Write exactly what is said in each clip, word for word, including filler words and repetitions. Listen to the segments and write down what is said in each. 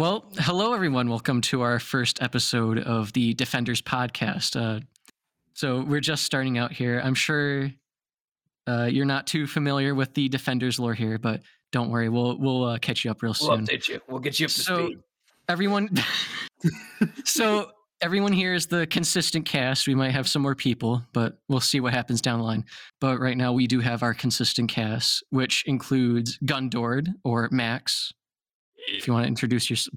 Well, hello, everyone. Welcome to our first episode of the Defenders podcast. Uh, so we're just starting out here. I'm sure uh, you're not too familiar with the Defenders lore here, but don't worry. We'll we'll uh, catch you up real soon. We'll update you. We'll get you up to so speed. Everyone, so everyone here is the consistent cast. We might have some more people, but we'll see what happens down the line. But right now we do have our consistent cast, which includes Gundord or Max. If you want to introduce yourself.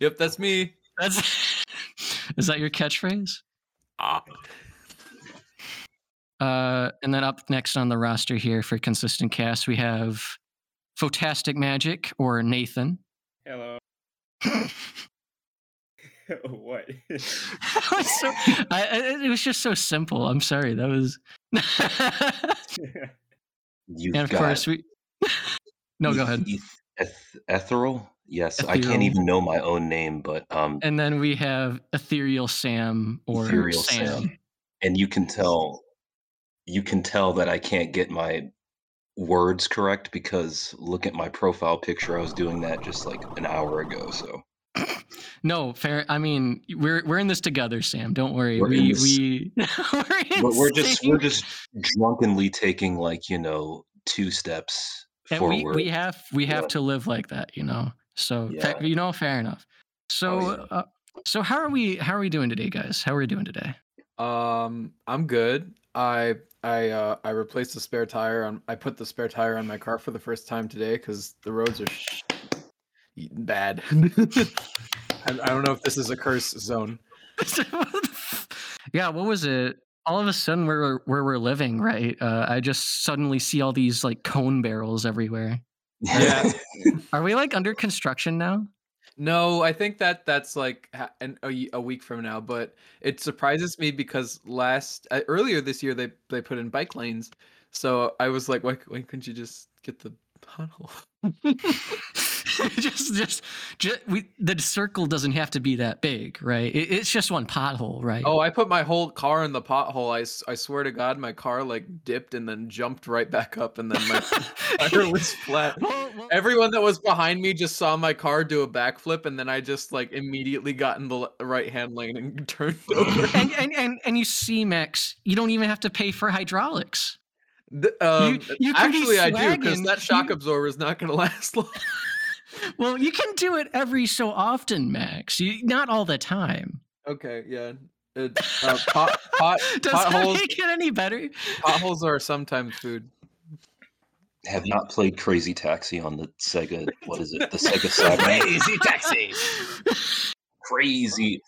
Yep, that's me. That's is that your catchphrase? Ah. Uh, and then up next on the roster here for consistent cast, we have Fotastic Magic or Nathan. Hello. What? was so, I, it was just so simple. I'm sorry. That was. You and of got... course we. No, go ahead. Aetheral? Yes, Aetheral. I can't even know my own name, but um. And then we have Aetheral Sam or Aetheral Sam. Sam, and you can tell, you can tell that I can't get my words correct because look at my profile picture. I was doing that just like an hour ago. So. No, fair. I mean, we're we're in this together, Sam. Don't worry. We're we we. we're, we're, we're just we're just drunkenly taking like you know two steps. And we, we have we have yeah. to live like that, you know. So yeah. fa- you know, fair enough. So oh, yeah. uh, so how are we how are we doing today, guys? How are we doing today? Um, I'm good. I I uh, I replaced the spare tire on. I put the spare tire on my car for the first time today because the roads are sh- bad. I, I don't know if this is a curse zone. Yeah, what was it? All of a sudden, where, where we're living, right? Uh, I just suddenly see all these like cone barrels everywhere. Yeah. Are we like under construction now? No, I think that that's like an, a, a week from now. But it surprises me because last uh, earlier this year they, they put in bike lanes. So I was like, why, why couldn't you just get the tunnel? just, just, just we, the circle doesn't have to be that big, right? It, it's just one pothole, right? Oh, I put my whole car in the pothole. I, I swear to God, my car like dipped and then jumped right back up, and then my tire was flat. Well, well, everyone that was behind me just saw my car do a backflip, and then I just like immediately got in the right hand lane and turned over. And and and, and you see, Max, you don't even have to pay for hydraulics. The, um, you, you actually, I do because that shock absorber is not going to last long. Well, you can do it every so often, Max. You, not all the time. Okay, yeah. It, uh, pot, pot, Does pot that holes, make it any better? Potholes are sometimes food. Have not played Crazy Taxi on the Sega. What is it? The Sega Saturn. Crazy Taxi. Crazy.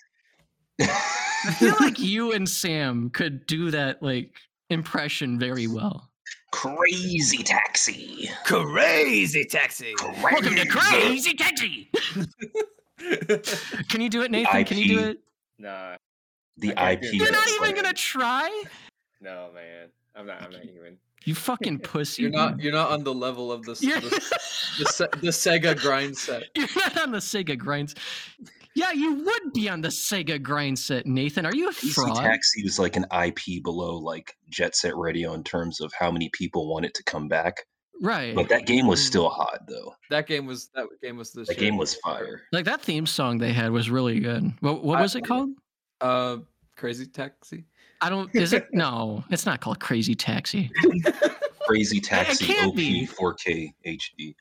I feel like you and Sam could do that like impression very well. Crazy Taxi. Crazy Taxi. Crazy. Welcome to Crazy Taxi. Can you do it, Nathan? Can you do it? Nah. The I P. You're not even gonna try? No, man. I'm not I'm not human. You fucking pussy. You're not you're not on the level of the the, the, the Sega grind set. You're not on the Sega grind set. Yeah, you would be on the Sega grind set, Nathan. Are you a fraud? Crazy Taxi was like an I P below like Jet Set Radio in terms of how many people want it to come back. Right. But that game was still hot though. That game was that game was the. That show. Game was fire. Like that theme song they had was really good. What what was I, it called? Uh, Crazy Taxi. I don't. Is it? No, it's not called Crazy Taxi. Crazy Taxi. It can't O P be. four K H D.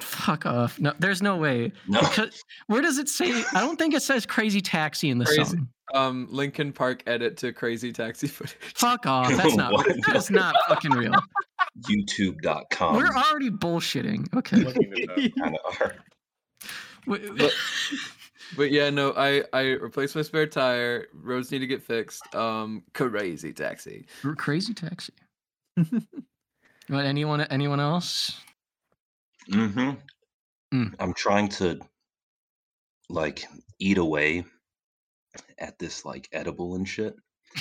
Fuck off. No, there's no way. No. Because, where does it say? I don't think it says Crazy Taxi in the Crazy, song. Um, Linkin Park edit to Crazy Taxi footage. Fuck off. That's not real. That is not fucking real. YouTube dot com. We're already bullshitting. Okay. Kind of hard. But, but yeah, no, I, I replaced my spare tire. Roads need to get fixed. Um, Crazy Taxi. Crazy Taxi. What, anyone, anyone else? Mm-hmm. Mm. I'm trying to like eat away at this like edible and shit.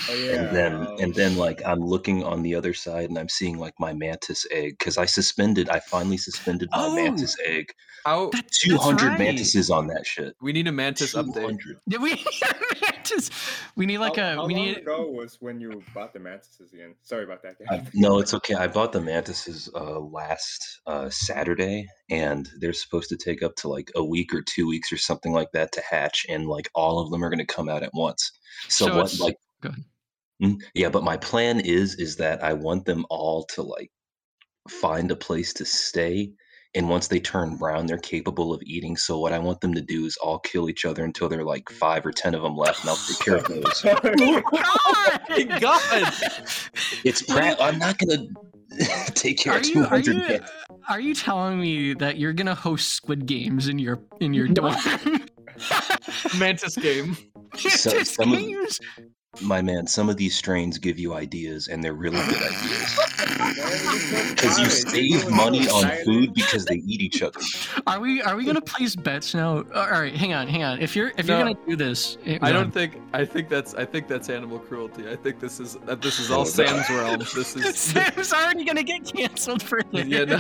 Oh, yeah. And then, oh. and then, like, I'm looking on the other side, and I'm seeing like my mantis egg because I suspended. I finally suspended my oh, mantis egg. Oh, two hundred right. mantises on that shit. We need a mantis update. Yeah, we need a mantis. We need like how, a. How we long need... ago was when you bought the mantises again? Sorry about that. I, no, it's okay. I bought the mantises uh, last uh, Saturday, and they're supposed to take up to like a week or two weeks or something like that to hatch, and like all of them are going to come out at once. So, so what, like. Go ahead. Yeah, but my plan is is that I want them all to like find a place to stay, and once they turn brown, they're capable of eating. So what I want them to do is all kill each other until there are like five or ten of them left, and I'll take care of those. Oh my god! It's pra- I'm not gonna take care are of two hundred. Are, are you telling me that you're gonna host Squid Games in your in your dorm? Mantis game. So, some games. Of, My man, some of these strains give you ideas, and they're really good ideas. Because you save money on food because they eat each other. Are we are we gonna place bets now? All right, hang on, hang on. If you're if no, you're gonna do this, it, I don't on. think I think that's I think that's animal cruelty. I think this is uh, this is all Sam's realm. This is Sam's already gonna get canceled for this. Yeah, no,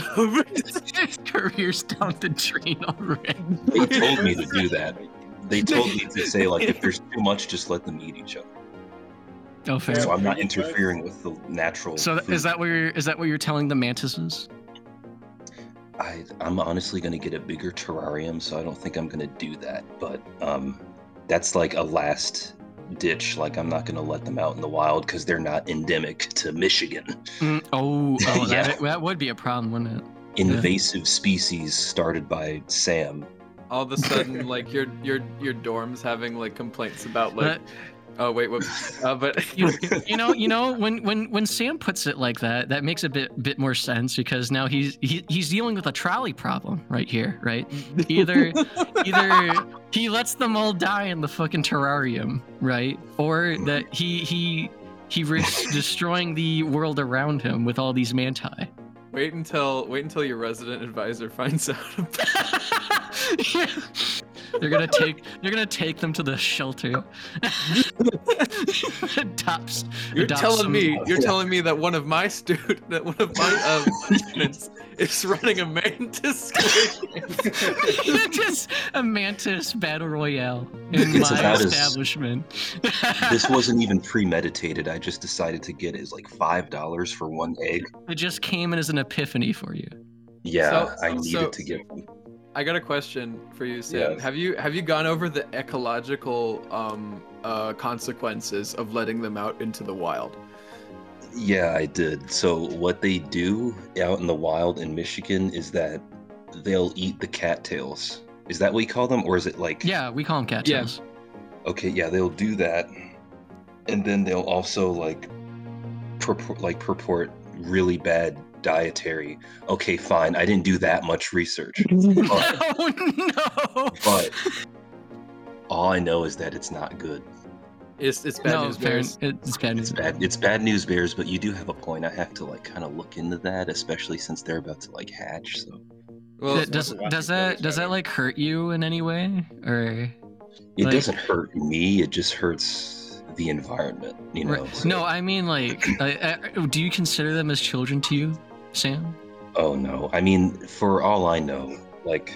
his career's down the drain already. They told me to do that. They told me to say like if there's too much, just let them eat each other. Oh, fair. So I'm not interfering with the natural. So th- is that what you're? Is that what you're telling the mantises? I I'm honestly going to get a bigger terrarium, so I don't think I'm going to do that. But um, that's like a last ditch. Like I'm not going to let them out in the wild because they're not endemic to Michigan. Mm, oh, oh yeah. that, that would be a problem, wouldn't it? Invasive yeah. species started by Sam. All of a sudden, like your your your dorm's having like complaints about like. That- Oh wait, what, uh, but you, you know, you know, when, when, when Sam puts it like that, that makes a bit bit more sense because now he's he, he's dealing with a trolley problem right here, right? Either either he lets them all die in the fucking terrarium, right? Or that he he he risks destroying the world around him with all these manti. Wait until wait until your resident advisor finds out. Yeah. They're gonna take. They're gonna take them to the shelter. Adopts, you're adopts telling some... me. You're telling me that one of my student, that one of my um, students, is running a mantis. Just a mantis battle royale in it's my establishment. As, this wasn't even premeditated. I just decided to get it. It's like five dollars for one egg. It just came in as an epiphany for you. Yeah, so, so, I needed so, to get one. I got a question for you, Sam. Yes. Have you have you gone over the ecological um, uh, consequences of letting them out into the wild? Yeah, I did. So what they do out in the wild in Michigan is that they'll eat the cattails. Is that what we call them, or is it like? Yeah, we call them cattails. Yeah. Okay, yeah, they'll do that, and then they'll also like purport, like purport really bad. Dietary. Okay, fine. I didn't do that much research. But, oh no! But all I know is that it's not good. It's it's bad no, news bears. It's bad news. It's bad. It's bad news bears. But you do have a point. I have to like kind of look into that, especially since they're about to like hatch. So. Well, does does, does that does that like hurt you in any way or? It like... doesn't hurt me. It just hurts. The environment, you know. Right. So. No, I mean, like, I, I, do you consider them as children to you, Sam? Oh no, I mean, for all I know, like,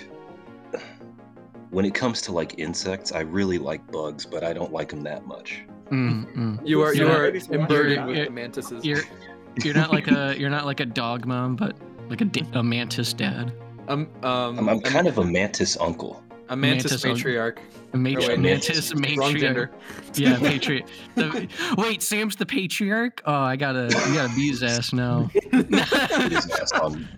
when it comes to like insects, I really like bugs, but I don't like them that much. Mm-hmm. You are you are emburdened with the mantises. You're you're not like a you're not like a dog mom, but like a, a mantis dad. Um, um, I'm I'm kind I'm, of a mantis uncle. A mantis, mantis matriarch. A matri- oh, wait, mantis, mantis matriarch. Yeah, patriarch. The, wait, Sam's the patriarch? Oh, I gotta, we gotta beat his ass now.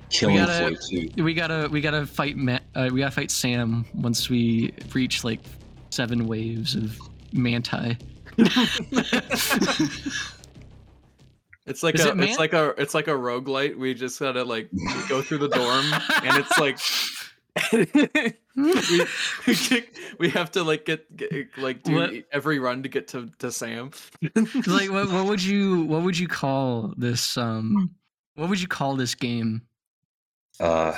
Killing we gotta, we gotta, we gotta fight. Ma- uh, we gotta fight Sam once we reach like seven waves of manti. It's like Is a, it man- it's like a, it's like a roguelite. We just gotta like go through the dorm, and it's like. we, we, kick, we have to like get, get like do what? every run to get to, to Sam. Like what, what would you what would you call this um what would you call this game? Uh,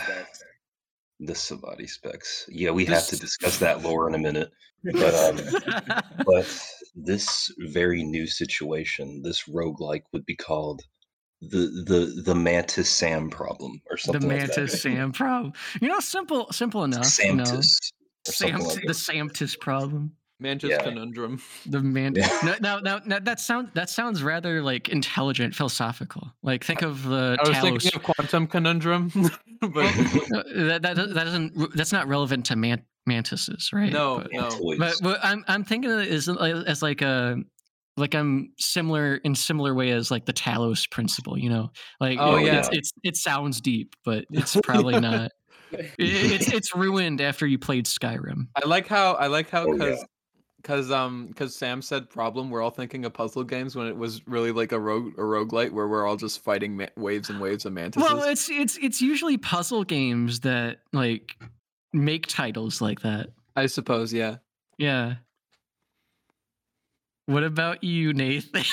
the Savati Specs. Yeah, we this... have to discuss that lore in a minute. But um, but this very new situation, this roguelike would be called the the the Mantis Sam problem or something. The Mantis like that. Sam problem. You know, simple simple enough. Samtis. You know? Sam, like the Samtis problem. Mantis yeah. Conundrum. The Mantis. Yeah. No, no, no, that sounds that sounds rather like intelligent, philosophical. Like think of the. I was Talos. thinking of Quantum Conundrum, but that, that that doesn't that's not relevant to man, mantises, right? No, but, no. But, but I'm I'm thinking of it as, as like a. Like I'm similar in similar way as like the Talos Principle, you know, like oh, you know, yeah. it's, it's it sounds deep, but it's probably not. It, it's it's ruined after you played Skyrim. I like how I like how because because oh, yeah. um because Sam said problem. We're all thinking of puzzle games when it was really like a rogue a roguelite where we're all just fighting ma- waves and waves of mantises. Well, it's it's it's usually puzzle games that like make titles like that. I suppose, yeah, yeah. What about you, Nathan?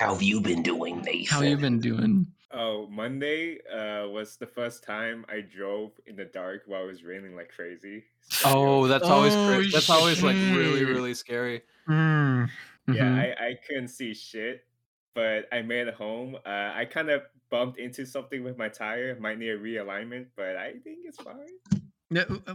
How have you been doing, Nathan? How have you been doing? Oh, Monday uh, was the first time I drove in the dark while it was raining like crazy. So oh, that's oh, always crazy. That's always like really, really scary. Mm-hmm. Yeah, I, I couldn't see shit, but I made it home. Uh, I kind of bumped into something with my tire. Might need a realignment, but I think it's fine.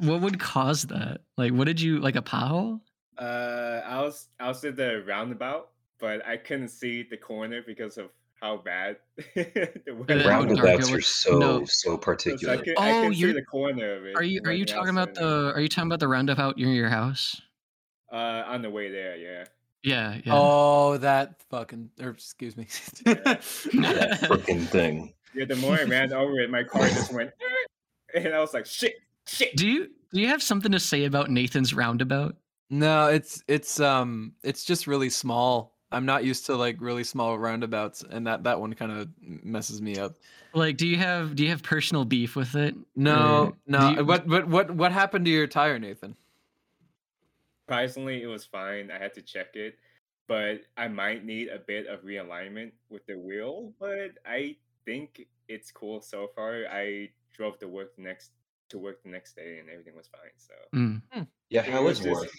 What would cause that? Like, what did you, like a pothole? Uh, I was I was at the roundabout, but I couldn't see the corner because of how bad the weather. Roundabouts are so no. so particular. So I could, oh, I couldn't see the corner of it. Are you are you talking about the Are you talking about the roundabout near your house? Uh, on the way there, yeah. Yeah. yeah. Oh, that fucking. Or excuse me. Yeah. That fucking thing. Yeah, the more I ran over it, my car just went, and I was like, shit, shit. Do you do you have something to say about Nathan's roundabout? No, it's it's um it's just really small. I'm not used to like really small roundabouts, and that, that one kind of messes me up. Like, do you have do you have personal beef with it? No, no. You... What what what what happened to your tire, Nathan? Surprisingly, it was fine. I had to check it, but I might need a bit of realignment with the wheel. But I think it's cool so far. I drove to work the next. to work the next day and everything was fine, so mm. yeah it how was just... work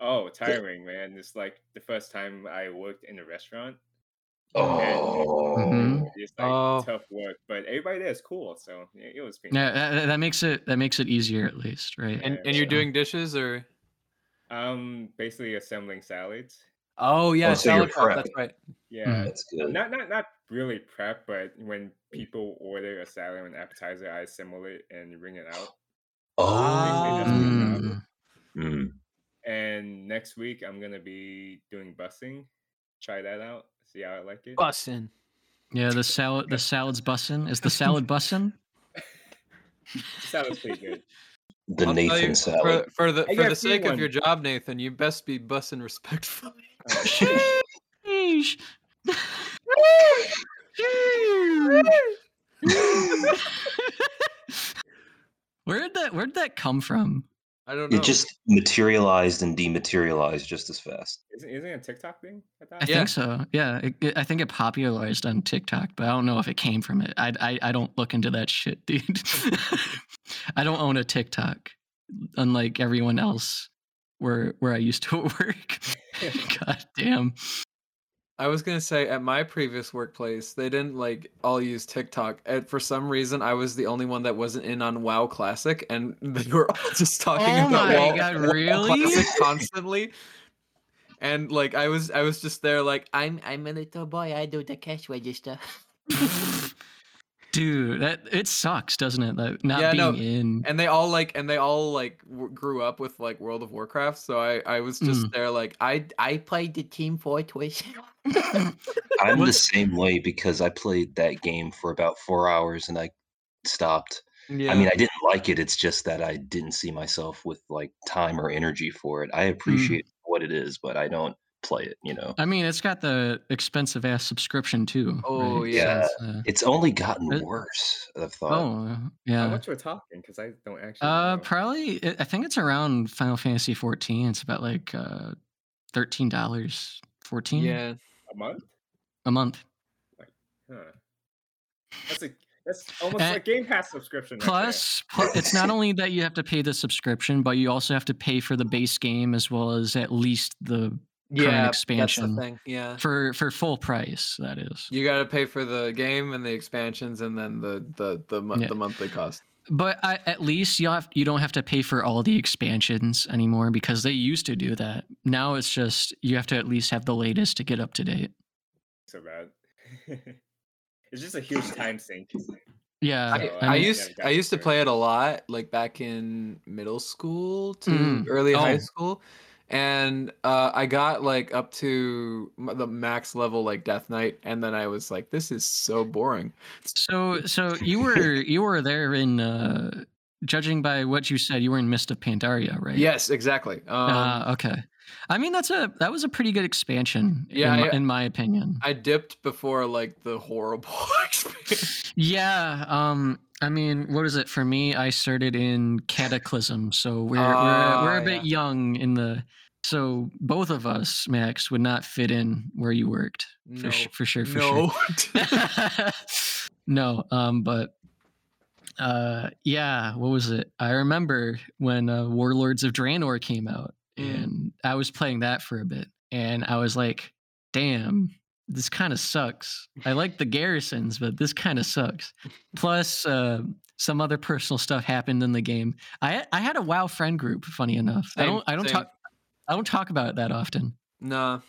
oh tiring man it's like the first time I worked in a restaurant oh mm-hmm. it's like oh. tough work, but everybody there is cool, so yeah, it was painful. yeah that, that makes it that makes it easier at least, right? And, and you're doing dishes or um basically assembling salads. Oh yeah, oh, so salad prep. That's right. Yeah, that's good. Not not not really prep, but when people order a salad or an appetizer, I assemble it and ring it out. Oh. Mm. Mm. And next week I'm gonna be doing bussing. Try that out. See how I like it. Bussing. Yeah, the salad. The salad's bussing. Is the salad bussing? Salad's pretty good. The I'll Nathan you, salad. For, for the I for the sake one. of your job, Nathan, you best be bussing respectfully. Oh, sheesh. where'd that where'd that come from? I don't know. It just materialized and dematerialized just as fast. Isn't, isn't it a TikTok thing? I, thought? I yeah. think so. Yeah, it, it, I think it popularized on TikTok, but I don't know if it came from it. I I, I don't look into that shit, dude. I don't own a TikTok, unlike everyone else where where I used to work. God damn. I was going to say, at my previous workplace, they didn't, like, all use TikTok. And for some reason, I was the only one that wasn't in on WoW Classic, and they were all just talking oh about my WoW, God, really? WoW Classic constantly. And, like, I was I was just there, like, I'm I'm a little boy, I do the cash register. Dude, that it sucks, doesn't it? Like, not yeah, being no. in. And they all like, and they all like, w- grew up with like World of Warcraft. So I, I was just mm. there, like, I, I played the Team Fortress. I'm the same way because I played that game for about four hours and I stopped. Yeah. I mean, I didn't like it. It's just that I didn't see myself with like time or energy for it. I appreciate mm. what it is, but I don't play it, you know. I mean, it's got the expensive ass subscription too. Oh right? yeah, so it's, uh, it's only gotten it, worse. I've thought. Oh yeah. How much we're talking? Because I don't actually. Uh, know. Probably. I think it's around Final Fantasy fourteen. It's about like uh, thirteen dollars, fourteen. Yeah, a month. A month. Like, huh. That's a That's almost and like Game Pass subscription. Right plus, plus it's not only that you have to pay the subscription, but you also have to pay for the base game as well as at least the yeah, current expansion. That's the thing. Yeah, for for full price, that is. You got to pay for the game and the expansions, and then the the the, the, yeah. the monthly cost. But I, at least you have you don't have to pay for all the expansions anymore because they used to do that. Now it's just you have to at least have the latest to get up to date. So bad. It's just a huge time sink. Yeah, so, I, I, I used I used to play it a lot, like back in middle school to mm. early oh. high school, and uh, I got like up to the max level, like Death Knight, and then I was like, "This is so boring." So, so you were you were there in, uh, judging by what you said, you were in Mist of Pandaria, right? Yes, exactly. Um, uh, okay. I mean, that's a that was a pretty good expansion, yeah, in, I, in my opinion. I dipped before like the horrible experience. Yeah, um, I mean, what is it for me? I started in Cataclysm, so we're uh, we're, we're a bit yeah. young in the. So both of us, Max, would not fit in where you worked for no. sh- for sure. For no, sure. no, um, but. Uh, yeah, what was it? I remember when uh, Warlords of Draenor came out. And I was playing that for a bit, and I was like, damn, this kind of sucks. I like the garrisons, but this kind of sucks. Plus, uh, some other personal stuff happened in the game. I I had a WoW friend group, funny enough. Same, I don't I don't same. talk I don't talk about it that often. No.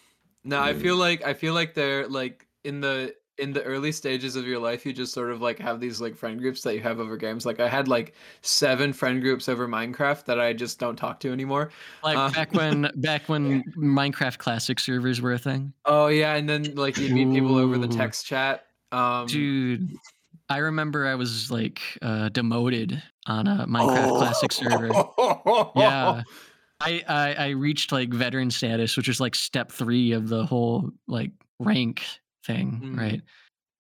No, I feel like I feel like they're like in the in the early stages of your life, you just sort of like have these like friend groups that you have over games. Like I had like seven friend groups over Minecraft that I just don't talk to anymore. Like uh, back when, back when Minecraft Classic servers were a thing. Oh yeah. And then like you'd meet Ooh. people over the text chat. Um, Dude, I remember I was like uh, demoted on a Minecraft oh. Classic server. Yeah. I, I, I reached like veteran status, which is like step three of the whole like rank thing, mm. right?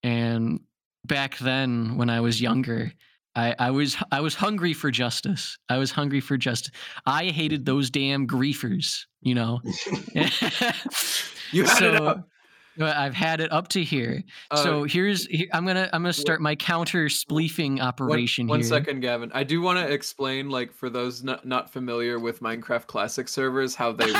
And back then when I was younger, I, I was I was hungry for justice. I was hungry for justice. I hated those damn griefers, you know. you had so, it up. I've had it up to here. Uh, so here's here, I'm gonna I'm gonna start my counter spleefing operation. One, one here. second, Gavin. I do want to explain, like, for those not, not familiar with Minecraft Classic servers, how they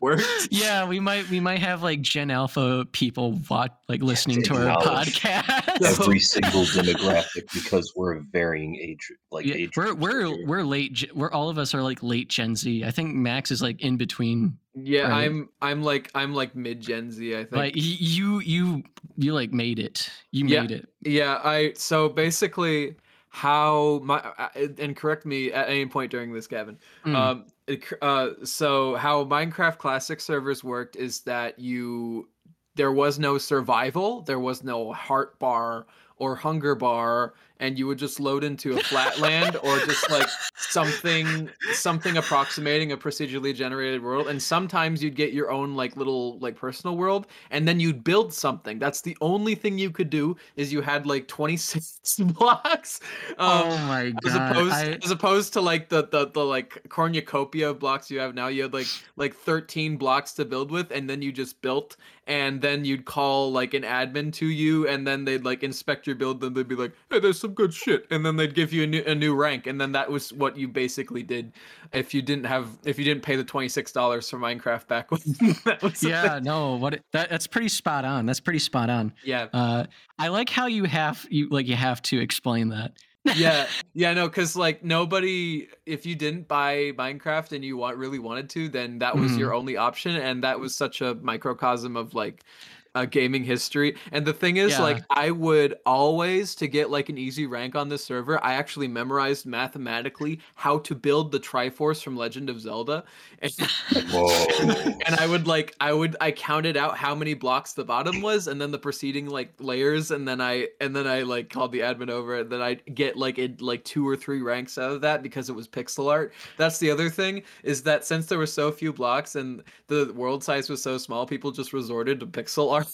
work. Yeah, we might we might have like Gen Alpha people watch, like listening to our podcast. Every single demographic, because we're a varying age, like yeah, age. We're we're we're late. We're all of us are like late Gen Z. I think Max is like in between. Yeah, right. I'm I'm like I'm like mid Gen Z, I think. Like you you you like made it. You made yeah, it. Yeah, I so basically how my and correct me at any point during this, Gavin. Mm. Um it, uh so how Minecraft Classic servers worked is that you there was no survival, there was no heart bar or hunger bar, and you would just load into a flat land or just like something something approximating a procedurally generated world, and sometimes you'd get your own like little like personal world, and then you'd build something. That's the only thing you could do, is you had like twenty-six blocks um, oh my god as opposed, I... as opposed to like the, the the like cornucopia of blocks you have now. You had like like thirteen blocks to build with, and then you just built, and then you'd call like an admin to you, and then they'd like inspect your build, then they'd be like, hey, there's some good shit, and then they'd give you a new, a new rank, and then that was what you basically did if you didn't have if you didn't pay the twenty-six dollars for Minecraft back when that was yeah no what it, that, that's pretty spot on that's pretty spot on yeah uh I like how you have you like you have to explain that. yeah yeah no because like nobody, if you didn't buy Minecraft and you want really wanted to, then that was mm. your only option, and that was such a microcosm of like Uh, gaming history. And the thing is, yeah. like I would always, to get like an easy rank on this server, I actually memorized mathematically how to build the Triforce from Legend of Zelda, and, and I would like I would I counted out how many blocks the bottom was, and then the preceding like layers, and then I and then I like called the admin over, and then I get like it like two or three ranks out of that because it was pixel art. That's the other thing, is that since there were so few blocks and the world size was so small, people just resorted to pixel art.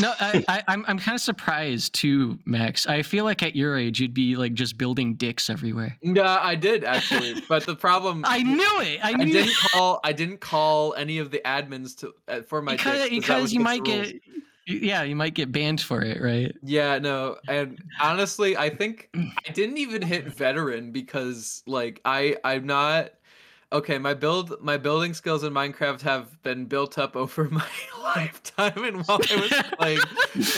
No, I, I, I'm I'm kind of surprised too, Max. I feel like at your age you'd be like just building dicks everywhere. No, uh, I did actually, but the problem I knew it. I, knew I didn't it. call. I didn't call any of the admins to uh, for my because, dicks, because, because you might rules. get Yeah, you might get banned for it, right? Yeah, no. And honestly, I think I didn't even hit veteran because like I I'm not okay, my build my building skills in Minecraft have been built up over my lifetime, and while I was playing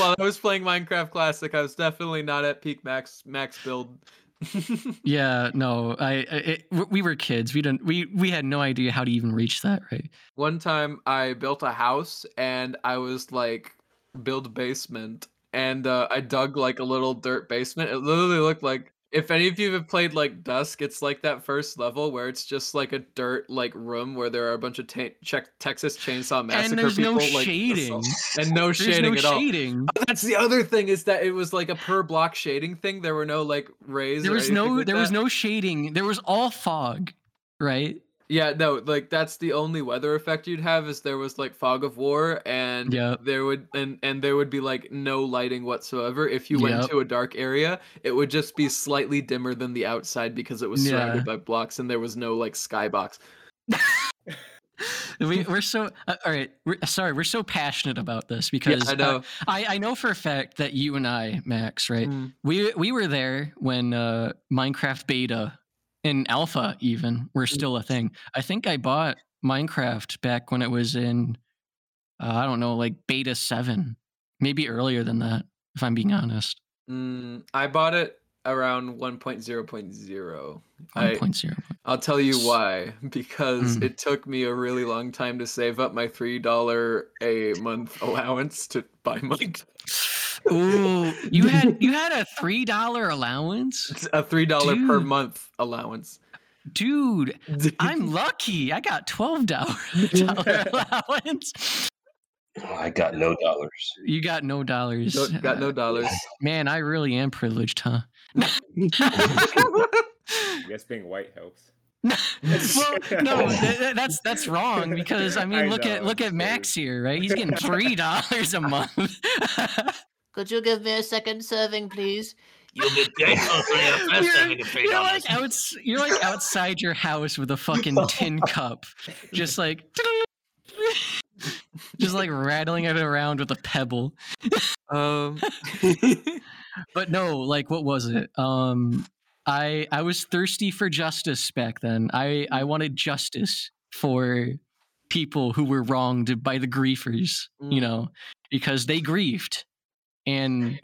while I was playing Minecraft Classic, I was definitely not at peak max max build. yeah no I it, we were kids, we didn't we we had no idea how to even reach that, right? One time I built a house and I was like, build basement, and uh, I dug like a little dirt basement. It literally looked like, if any of you have played like Dusk, it's like that first level where it's just like a dirt like room where there are a bunch of ta- check Texas Chainsaw Massacre and there's people, no like, shading assault. and no shading no at shading. all. That's the other thing, is that it was like a per block shading thing. There were no like rays. There was no like there that. was no shading. There was all fog, right? Yeah, no, like that's the only weather effect you'd have, is there was like fog of war, and yep. there would and, and there would be like no lighting whatsoever. If you went yep. to a dark area, it would just be slightly dimmer than the outside because it was yeah. surrounded by blocks, and there was no like skybox. we, we're so uh, all right. We're, sorry, we're so passionate about this because yeah, I know uh, I, I know for a fact that you and I, Max, right? Mm. We we were there when uh, Minecraft beta. In alpha, even, we're still a thing. I think I bought Minecraft back when it was in, uh, I don't know, like beta seven, maybe earlier than that, if I'm being honest. Mm, I bought it around one point oh point oh. one point oh. I'll tell you why, because mm. it took me a really long time to save up my three dollars a month allowance to buy Minecraft. Ooh, you had you had a three dollar allowance? It's a three dollar per month allowance. Dude, I'm lucky. I got twelve dollar allowance. Oh, I got no dollars. You got no dollars. No, got no dollars. Uh, man, I really am privileged, huh? I guess being white helps. well, no, that, that's that's wrong because I mean, I look know, at look at Max true. here, right? He's getting three dollars a month. Could you give me a second serving, please? You'll be grateful for your first you're, serving of three dollars. You're like, outs- you're like outside your house with a fucking tin cup. Just like... just like rattling it around with a pebble. Um, But no, like, what was it? Um, I I was thirsty for justice back then. I, I wanted justice for people who were wronged by the griefers, mm. you know, because they grieved. And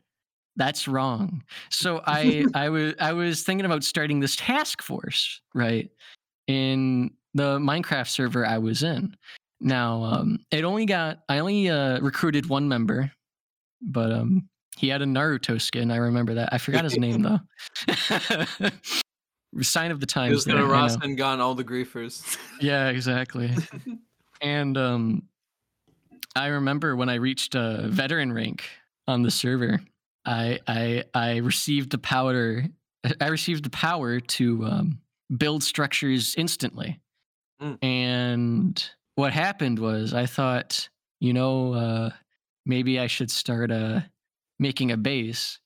that's wrong. So I, I was, I was thinking about starting this task force, right, in the Minecraft server I was in. Now, um, it only got, I only uh, recruited one member, but um, he had a Naruto skin. I remember that. I forgot his name though. Sign of the times. It was gonna Ross and gone all the griefers. Yeah, exactly. And um, I remember when I reached uh, veteran rank on the server, I I I received the powder. I received the power to um, build structures instantly. Mm. And what happened was, I thought, you know, uh, maybe I should start uh, making a base.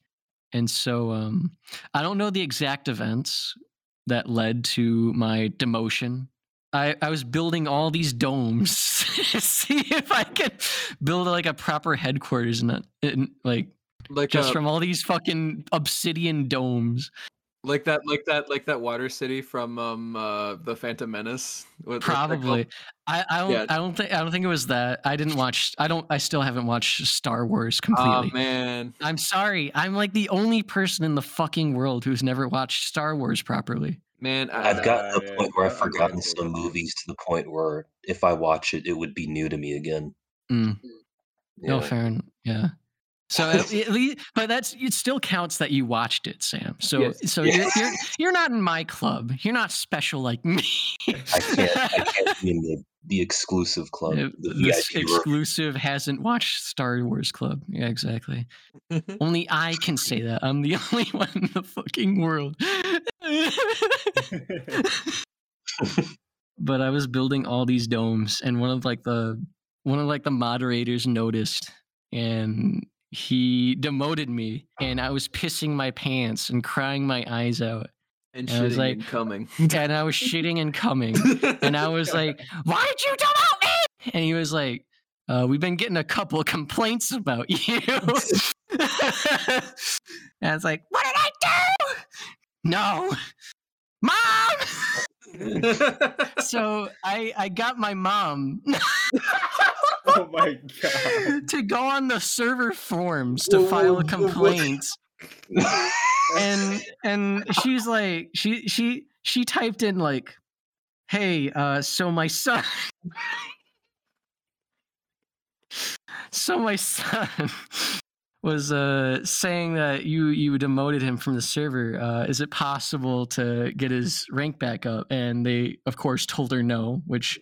And so um, I don't know the exact events that led to my demotion. I, I was building all these domes to see if I could build like a proper headquarters and like, like just a, from all these fucking obsidian domes. Like that, like that, like that water city from um uh, the Phantom Menace. What, probably. I, I don't. Yeah. I don't think. I don't think it was that. I didn't watch. I don't. I still haven't watched Star Wars completely. Oh man. I'm sorry. I'm like the only person in the fucking world who's never watched Star Wars properly. Man, I, I've gotten to the point where I've forgotten some movies to the point where if I watch it, it would be new to me again. Mm. Yeah. No, fair enough. Yeah. So, at least, but that's it. Still counts that you watched it, Sam. So, yes. so yes. You're, you're you're not in my club. You're not special like me. I can't. I can't be in the, the exclusive club. The this exclusive room. Hasn't watched Star Wars club. Yeah, exactly. Only I can say that. I'm the only one in the fucking world. But I was building all these domes, and one of like the one of like the moderators noticed, and he demoted me, and I was pissing my pants and crying my eyes out, and, and shitting I was like, and coming, and I was shitting and coming, and I was like, "Why did you demote me?" And he was like, Uh, we've been getting a couple of complaints about you. And I was like, what did I do? No. Mom! So I, I got my mom oh my God. to go on the server forums to Whoa. file a complaint. and and she's like, she she she typed in like, hey, uh, so my son... So my son was uh, saying that you you demoted him from the server. Uh, is it possible to get his rank back up? And they, of course, told her no, which,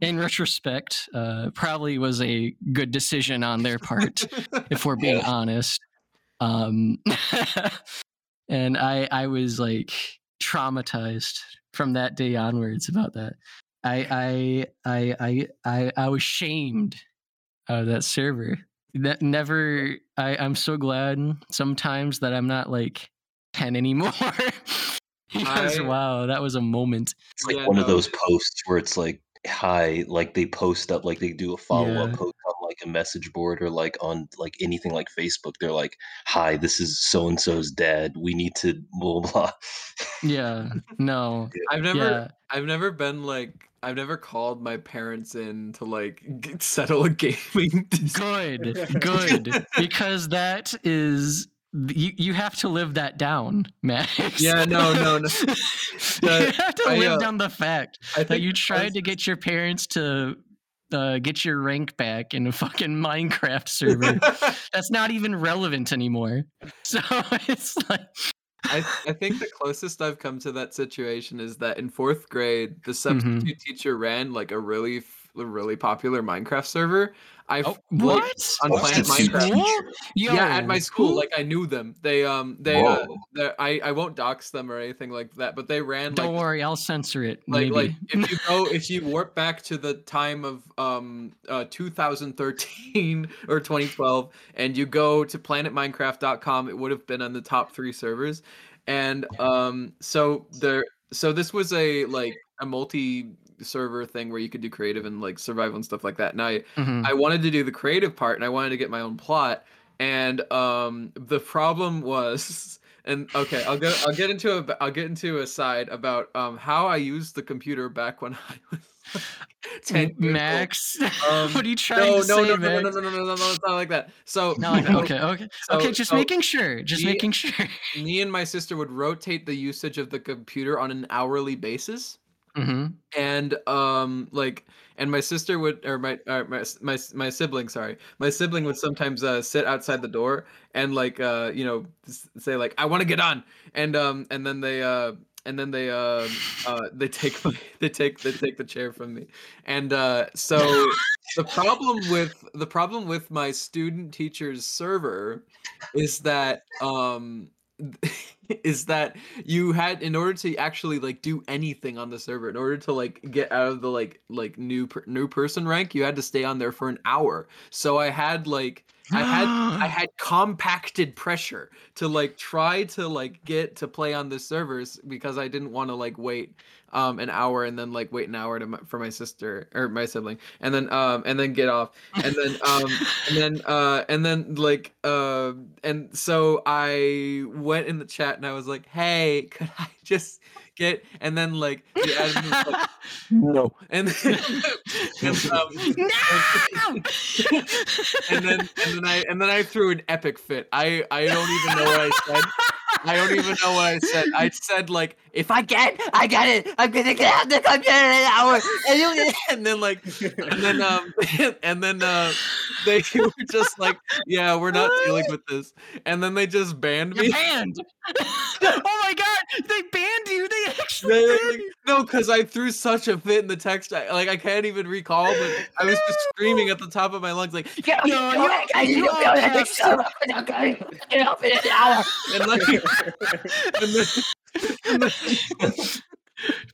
in retrospect, uh, probably was a good decision on their part, if we're being yeah. honest. Um, and I I was like traumatized from that day onwards about that. I I I I I, I was shamed. Uh, that server that never I, I'm so glad sometimes that I'm not like ten anymore. Because I, wow, that was a moment. It's like yeah, one no. of those posts where it's like hi, like they post up, like they do a follow-up yeah. post on like a message board or like on like anything like Facebook. They're like, hi, this is so and so's dad. We need to blah blah blah. Yeah. No. Yeah. I've never yeah. I've never been like I've never called my parents in to like get, settle a gaming. Good, good, because that is you. You have to live that down, Max. Yeah, no, no, no. The, you have to I, live uh, down the fact that you tried was... to get your parents to uh, get your rank back in a fucking Minecraft server. That's not even relevant anymore. So it's like. I, I think the closest I've come to that situation is that in fourth grade, the substitute mm-hmm. teacher ran like a really, really popular Minecraft server. I oh, what on playing Minecraft? Yo, yeah, at my school, like I knew them. They um, they uh, I I won't dox them or anything like that. But they ran. Don't like, worry, I'll censor it. Like maybe. Like if you go if you warp back to the time of um uh, two thousand thirteen or twenty twelve, and you go to planet minecraft dot com, it would have been on the top three servers. And um, so there, so this was a like a multi. server thing where you could do creative and like survival and stuff like that, and I mm-hmm. I wanted to do the creative part and I wanted to get my own plot, and um the problem was, and okay I'll go I'll get into a I'll get into a side about um how I used the computer back when I was like, ten Max um, what are you trying no, to no, say no no, no no no no no no it's not like that so no, like, okay okay so, okay just so making sure just me, making sure me and my sister would rotate the usage of the computer on an hourly basis. Mm-hmm. And um, like, and my sister would, or my, or my, my, my sibling, sorry, my sibling would sometimes uh, sit outside the door and like, uh, you know, say like, I want to get on, and um, and then they, uh, and then they, uh, uh, they take, my, they take, they take the chair from me, and uh, so the problem with the problem with my student teacher's server is that um. is that you had, in order to actually like do anything on the server, in order to like get out of the like like new per, new person rank, you had to stay on there for an hour. So I had like I had I had compacted pressure to like try to like get to play on the servers, because I didn't want to like wait um an hour and then like wait an hour to my, for my sister or my sibling, and then um and then get off, and then um and then uh and then like uh and so I went in the chat and I was like, hey, could I just get, and then like the admin was like no, and then and, um, no! and then and then I and then I threw an epic fit. I I don't even know what I said. I don't even know what I said. I said like, if I get, I get it. I'm gonna get out the computer in an hour, and, you, and then like, and then um, and then uh, they were just like, yeah, we're not dealing with this. And then they just banned me. You're banned. Oh my God, they banned you. They actually they, banned you. No, because I threw such a fit in the text. I, like I can't even recall, but I was just screaming at the top of my lungs like, no, no, no, no, I didn't know that. I'm gonna get out in an hour. And like. and then, and then,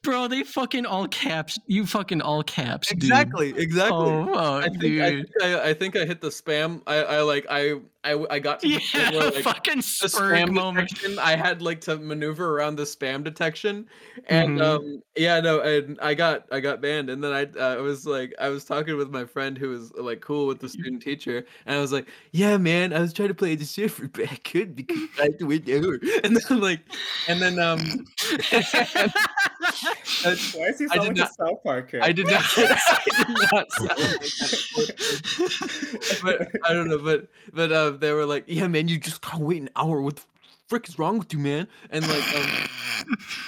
Bro, they fucking all caps. You fucking all caps. Dude. Exactly, exactly. Oh, oh, I, think, dude. I, think I, I think I hit the spam. I, I like I I I got to the yeah, where, like, fucking the spam moment. Detection. I had like to maneuver around the spam detection, and mm-hmm. um yeah no, and I got I got banned, and then I uh, I was like I was talking with my friend who was like cool with the student teacher, and I was like, yeah man, I was trying to play the server, but I couldn't because I had to wait an hour, and then like, and then um. Uh, Why is he sound I did like not, a South Park character? I did not. I did not sound like but I don't know. But but uh, they were like, "Yeah, man, you just gotta wait an hour. What the frick is wrong with you, man?" And like, um,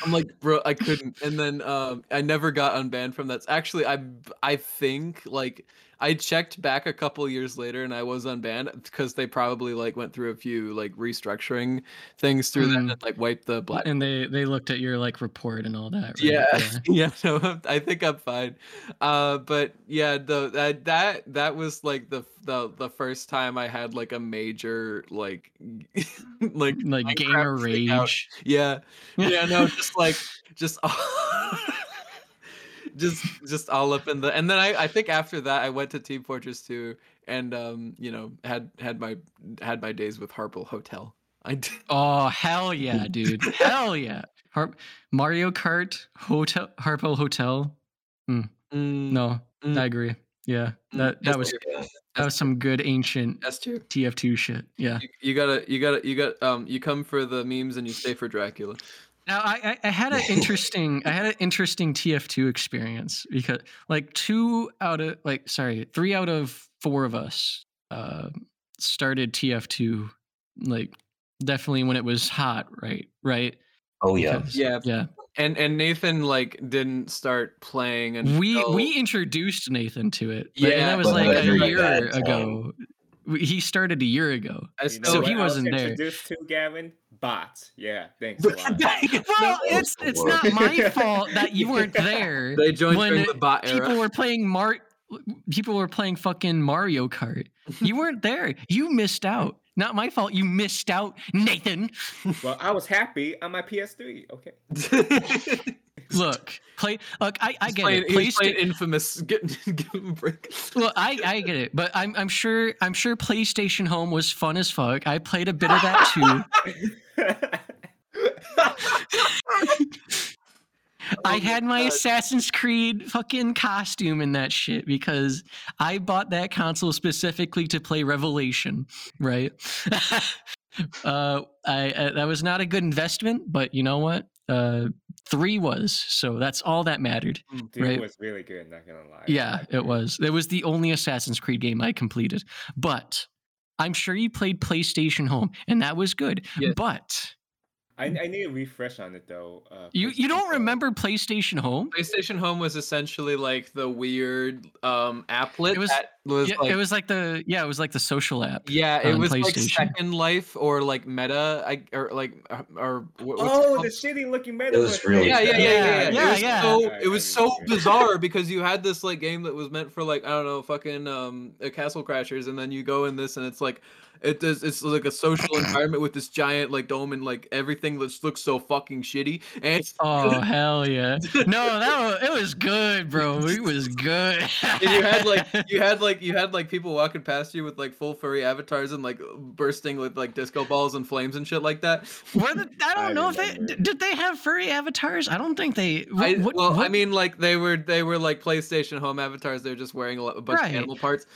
I'm like, bro, I couldn't. And then um, I never got unbanned from that. Actually, I I think like I checked back a couple years later, and I was unbanned because they probably like went through a few like restructuring things through mm-hmm. that and like wiped the black. And they they looked at your like report and all that. Right? Yeah, yeah, yeah. No, I think I'm fine. Uh, but yeah, the that that that was like the the the first time I had like a major like like like Minecraft gamer rage. Out. Yeah, yeah. No, just like just. Just just all up in the... And then I, I think after that, I went to Team Fortress two and, um, you know, had had my had my days with Harple Hotel. I did. Oh, hell yeah, dude. Hell yeah. Harp, Mario Kart, Hotel, Harpo Hotel. Mm. Mm. No, mm. I agree. Yeah, that, that was... That was some good ancient T F two shit. Yeah. You, you gotta... You gotta... You got. Um. You come for the memes and you stay for Dracula. Now I, I had an interesting I had an interesting T F two experience because like two out of like sorry three out of four of us uh, started T F two like definitely when it was hot, right right oh yeah because, yeah yeah and and Nathan like didn't start playing and we we introduced Nathan to it yeah and that was like a year ago. He started a year ago, you know, so he wasn't there. Introduced to Gavin bots, yeah, thanks a lot. Well, it's it's not my fault that you weren't there. They joined when the bot era. People were playing Mar, people were playing fucking Mario Kart. You weren't there. You missed out. Not my fault. You missed out, Nathan. Well, I was happy on my P S three. Okay. Look, play. Look, I, I get playing, it. He's playing Infamous. Get, give him a break. Look, I, I get it, but I'm I'm sure I'm sure PlayStation Home was fun as fuck. I played a bit of that too. I had my Assassin's Creed fucking costume in that shit because I bought that console specifically to play Revelation, right? uh, I, I that was not a good investment, but you know what? Uh, three was, so that's all that mattered. Dude, right? It was really good, not gonna lie. Yeah, it was. It was the only Assassin's Creed game I completed. But I'm sure you played PlayStation Home, and that was good. Yes. But I, I need a refresh on it though. Uh, you you don't remember PlayStation Home? PlayStation Home was essentially like the weird um applet. It was, that was yeah, like, it was like the yeah, it was like the social app. Yeah, it was like Second Life or like Meta, I, or like or what, oh the shitty looking Meta. It was really yeah, yeah, yeah, yeah, yeah, yeah. It was yeah. so, it was so bizarre because you had this like game that was meant for like I don't know fucking um Castle Crashers, and then you go in this and it's like. It does. It's like a social environment with this giant like dome and like everything that looks so fucking shitty. And oh hell yeah! No, that was, it was good, bro. It was good. And you had like you had like you had like people walking past you with like full furry avatars and like bursting with like disco balls and flames and shit like that. Were the, I don't I know if they did they have furry avatars. I don't think they. What, I, well, what? I mean, like they were they were like PlayStation Home avatars. They were just wearing a, a bunch right. of animal parts.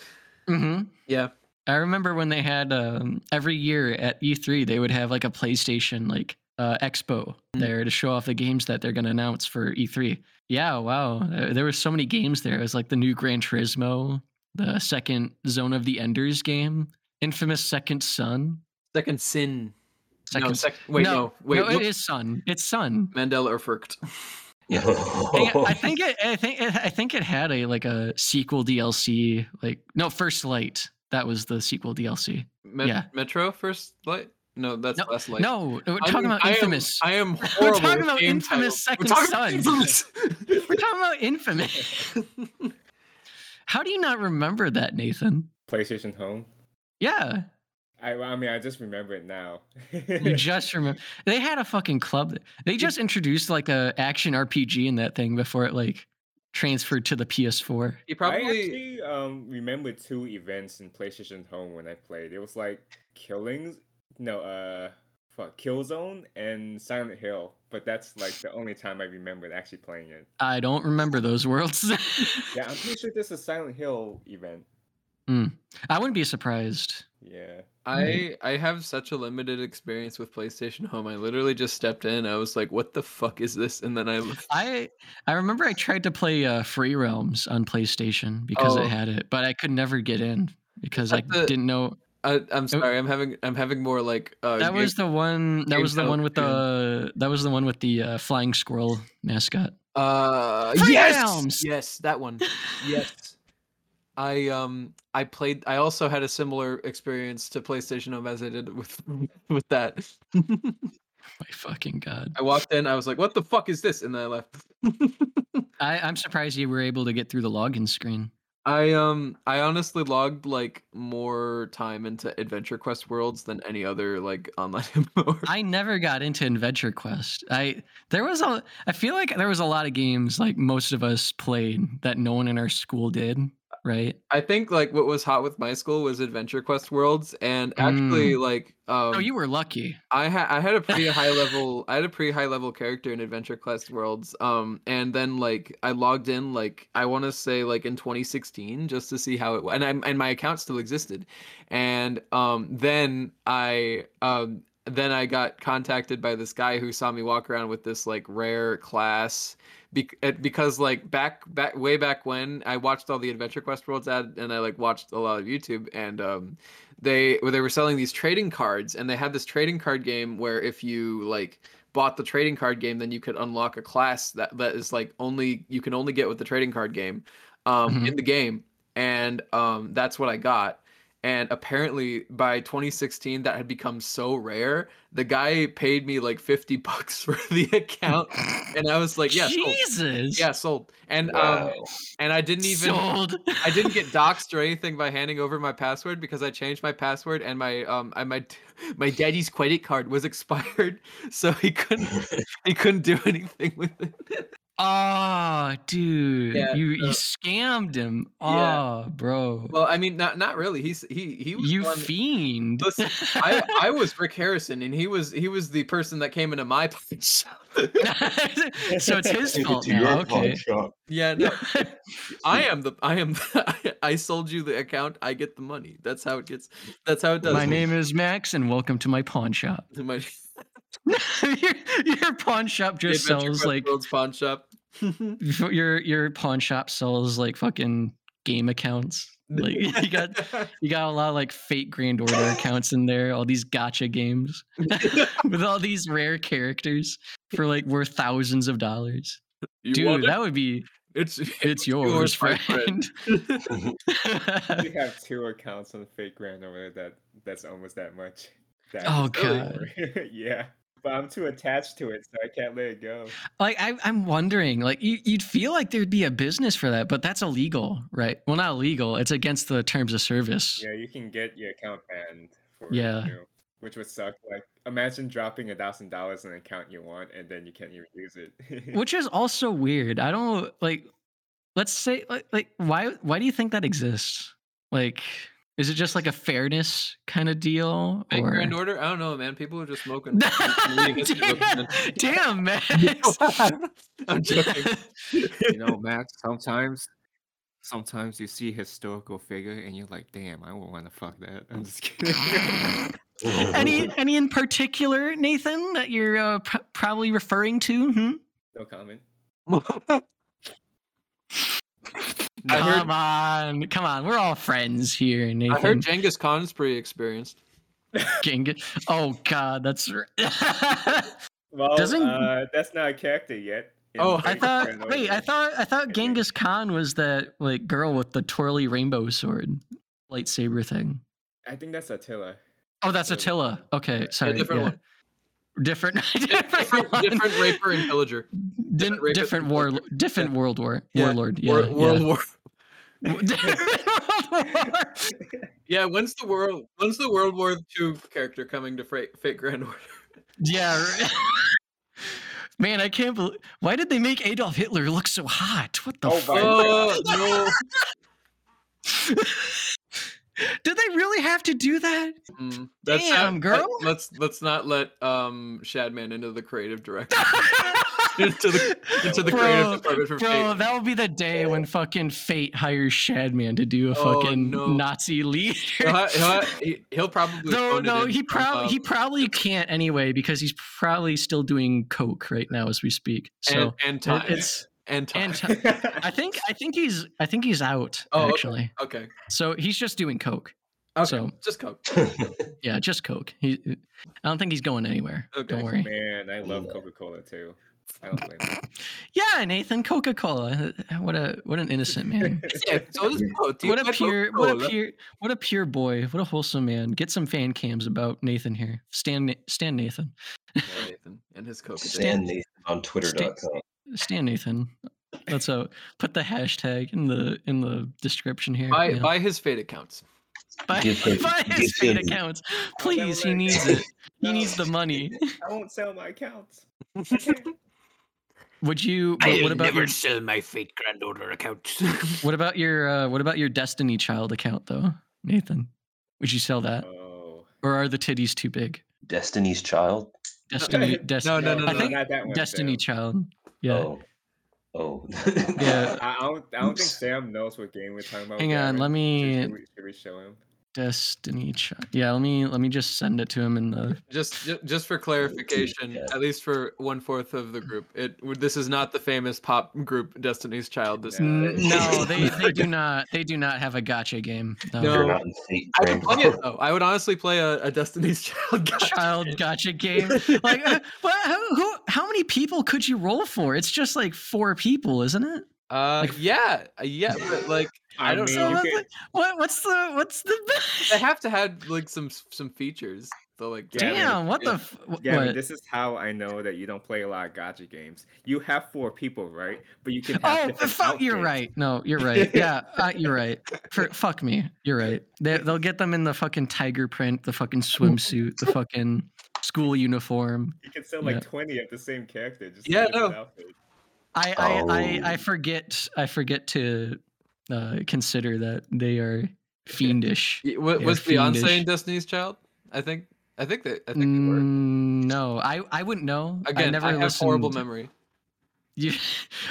Mm-hmm. Yeah. I remember when they had um, every year at E three, they would have like a PlayStation like uh, expo mm-hmm. there to show off the games that they're going to announce for E three. Yeah, wow. There were so many games there. It was like the new Gran Turismo, the second Zone of the Enders game, Infamous Second Son. Second Sin. Second no, sec- wait, no, no. Wait, no, it is Sun. It's Sun. Mandela Erfurt. Yeah, I think it. I think it, I think it had a like a sequel D L C. Like no, First Light. That was the sequel D L C. Met- yeah. Metro First Light? No, that's no, Last Light. No, we're talking I'm, about Infamous. I am, I am horrible. We're talking about Infamous title. Second we're Son. We're talking about Infamous. How do you not remember that, Nathan? PlayStation Home? Yeah. I, I mean, I just remember it now. You just remember. They had a fucking club. They just introduced like a action R P G in that thing before it like transferred to the P S four. You probably I actually, um, remember two events in PlayStation Home when I played. It was like Killings, no, uh, fuck, Killzone and Silent Hill. But that's like the only time I remembered actually playing it. I don't remember those worlds. Yeah, I'm pretty sure this is a Silent Hill event. Mm. I wouldn't be surprised. Yeah. I I have such a limited experience with PlayStation Home. I literally just stepped in. I was like, "What the fuck is this?" And then I I I remember I tried to play uh, Free Realms on PlayStation because oh. I had it, but I could never get in because I the, didn't know. I, I'm sorry. I'm having I'm having more like uh, that game, was the one that was the one with the that was the one with the uh, flying squirrel mascot. Uh, Free yes, Realms! yes, that one, yes. I um I played. I also had a similar experience to PlayStation Home as I did with with that. My fucking god! I walked in. I was like, "What the fuck is this?" And then I left. I, I'm surprised you were able to get through the login screen. I um I honestly logged like more time into Adventure Quest Worlds than any other like online M M O. I never got into Adventure Quest. I there was a I feel like there was a lot of games like most of us played that no one in our school did. Right. I think like what was hot with my school was Adventure Quest Worlds, and actually mm. like um, oh, you were lucky. I had I had a pretty high level. I had a pretty high level character in Adventure Quest Worlds. Um, and then like I logged in like I want to say like in twenty sixteen just to see how it went, and I and my account still existed, and um then I um then I got contacted by this guy who saw me walk around with this like rare class. Be- because like back back way back when I watched all the Adventure Quest Worlds ad, and I like watched a lot of YouTube, and um they they were selling these trading cards, and they had this trading card game where if you like bought the trading card game, then you could unlock a class that that is like only you can only get with the trading card game um mm-hmm. in the game, and um that's what I got. And apparently by twenty sixteen, that had become so rare. The guy paid me like fifty bucks for the account, and I was like, "Yeah, Jesus, sold. yeah, sold." And wow. um, and I didn't even, sold. I didn't get doxxed or anything by handing over my password because I changed my password, and my um, I, my my daddy's credit card was expired, so he couldn't he couldn't do anything with it. Oh, dude, yeah, you so, you scammed him. Oh, yeah. Bro. Well, I mean, not not really. He's he he was you one, fiend. Listen, I, I was Rick Harrison, and he was he was the person that came into my pawn shop. So it's his fault now. Okay. Yeah, no. I am the I am. The, I, I sold you the account. I get the money. That's how it gets. That's how it does. My name is Max, and welcome to my pawn shop. To my. your, your pawn shop just sells like pawn shop. your your pawn shop sells like fucking game accounts. Like you got you got a lot of like Fate Grand Order accounts in there. All these gacha games with all these rare characters for like worth thousands of dollars. You Dude, that would be it's it's, it's yours, yours, friend. friend. We have two accounts on Fate Grand Order that that's almost that much. That oh god, yeah. But I'm too attached to it, so I can't let it go. Like I, I'm wondering, like you, you'd feel like there'd be a business for that, but that's illegal, right? Well, not illegal. It's against the terms of service. Yeah, you can get your account banned. For yeah, you know, which would suck. Like imagine dropping a thousand dollars in an account you want, and then you can't even use it. Which is also weird. I don't like. Let's say, like, like why? Why do you think that exists? Like. Is it just like a fairness kind of deal? Fate or... Grand Order? I don't know, man. People are just smoking. damn, damn, Max. I'm joking. You know, Max, sometimes sometimes you see a historical figure and you're like, damn, I wouldn't want to fuck that. I'm just kidding. any any in particular, Nathan, that you're uh, pr- probably referring to? Hmm? No comment. Come heard, on, come on. We're all friends here, Nathan. I heard Genghis Khan's pretty experienced. Genghis? Oh, God, that's... well, Doesn't... Uh, that's not a character yet. Oh, I thought... Wait, I thought I thought Genghis Khan was that like girl with the twirly rainbow sword lightsaber thing. I think that's Attila. Oh, that's so, Attila. Okay, sorry. A different yeah. one. Different, different, different, different raper and pillager. Different, raper different war, pillager. different world war, yeah. warlord, yeah, world, yeah. World war, different world war. Yeah, when's the world? When's the World War Two character coming to Fate, Fate Grand Order? Yeah, man, I can't believe. Why did they make Adolf Hitler look so hot? What the? Oh, fuck? Oh, no. Did they really have to do that? Mm, that's Damn, not, girl. Let, let's let's not let um, Shadman into the creative direction. into the into the bro, creative department for bro, Fate. That will be the day when fucking Fate hires Shadman to do a oh, fucking no. Nazi leader. He'll, he'll, he'll probably no, no, he probably he probably can't anyway because he's probably still doing coke right now as we speak. So and, and time. it's. And time. And t- I think I think he's I think he's out oh, actually. Okay. okay. So he's just doing coke. Okay. So, just coke. yeah, just coke. He, I don't think he's going anywhere. Okay. Don't worry. Man, I love Coca-Cola too. I don't blame him. Yeah, Nathan, Coca-Cola. What a what an innocent man. yeah, so what a pure what a pure what a pure boy. What a wholesome man. Get some fan cams about Nathan here. Stan Stan Nathan. yeah, Nathan and his Coca. Stan Nathan on twitter dot com. Stan- Stan Nathan, let's uh, put the hashtag in the in the description here. Buy, yeah. buy his Fate accounts. Buy, buy his Fate accounts, please. He needs it. No. He needs the money. I won't sell my accounts. Would you? I what about never your, sell my Fate Grand Order account. What about your uh, What about your Destiny Child account though, Nathan? Would you sell that, oh. or are the titties too big? Destiny's Child. Destiny. Destiny. No, no, no, I no, think not that one, Destiny though. Child. Yeah. Oh. oh. yeah. I, I don't. I don't think Sam knows what game we're talking about. Hang on. Let me. Should we, should we show him? Destiny Child. Yeah. Let me. Let me just send it to him in the. Just. Just for clarification, yeah. at least for one fourth of the group, it. This is not the famous pop group Destiny's Child. This. No. no they. They do not. They do not have a gacha game. No. no. I would play it though. I would honestly play a, a Destiny's Child gacha Child gacha game. Like, uh, what? Who? who How many people could you roll for? It's just like four people, isn't it? Uh, like, yeah, yeah, but like I, I don't mean, know. What, can... what, what's the what's the? They have to have like some some features. So like, Gavin, damn, what yeah. the? F- yeah, what? I mean, this is how I know that you don't play a lot of gacha games. You have four people, right? But you can. Have oh, fuck! You're right. No, you're right. Yeah, uh, you're right. For, fuck me. You're right. They, they'll get them in the fucking tiger print, the fucking swimsuit, the fucking. School uniform. You can sell like yeah. twenty of the same character. Just yeah, no. I, I, oh. I, I forget. I forget to uh, consider that they are fiendish. Yeah. What, they was are Beyonce fiendish. in Destiny's Child? I think. I think that. I think mm, they were. No, I, I wouldn't know. Again, I, never I have listened. horrible memory. You,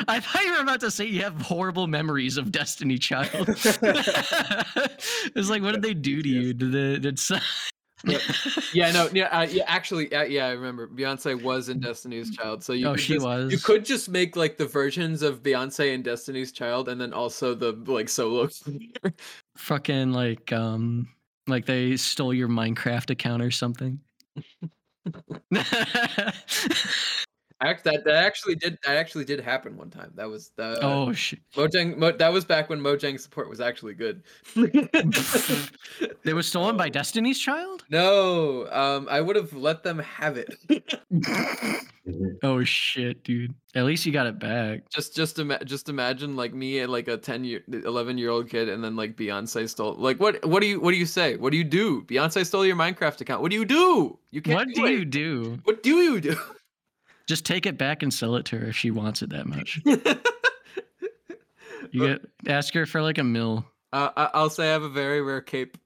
I thought you were about to say you have horrible memories of Destiny Child. It's like, what did they do to you? Did they, did some... yeah, yeah, no, yeah, uh, yeah actually, uh, yeah, I remember Beyonce was in Destiny's Child, so you oh, could she just, was. You could just make like the versions of Beyonce and Destiny's Child, and then also the like solo. Fucking like, um, like they stole your Minecraft account or something. Actually, that, that actually did that actually did happen one time. That was the oh shit. Mojang. Mo, that was back when Mojang support was actually good. They were stolen by Destiny's Child? No, um, I would have let them have it. Oh shit, dude! At least you got it back. Just, just, ima- just imagine like me and like a ten year, eleven year old kid, and then like Beyonce stole. Like what? What do you? What do you say? What do you do? Beyonce stole your Minecraft account. What do you do? You can't. What do, do you it. do? What do you do? Just take it back and sell it to her if she wants it that much. You get ask her for like a mil. Uh, I'll say I have a very rare cape.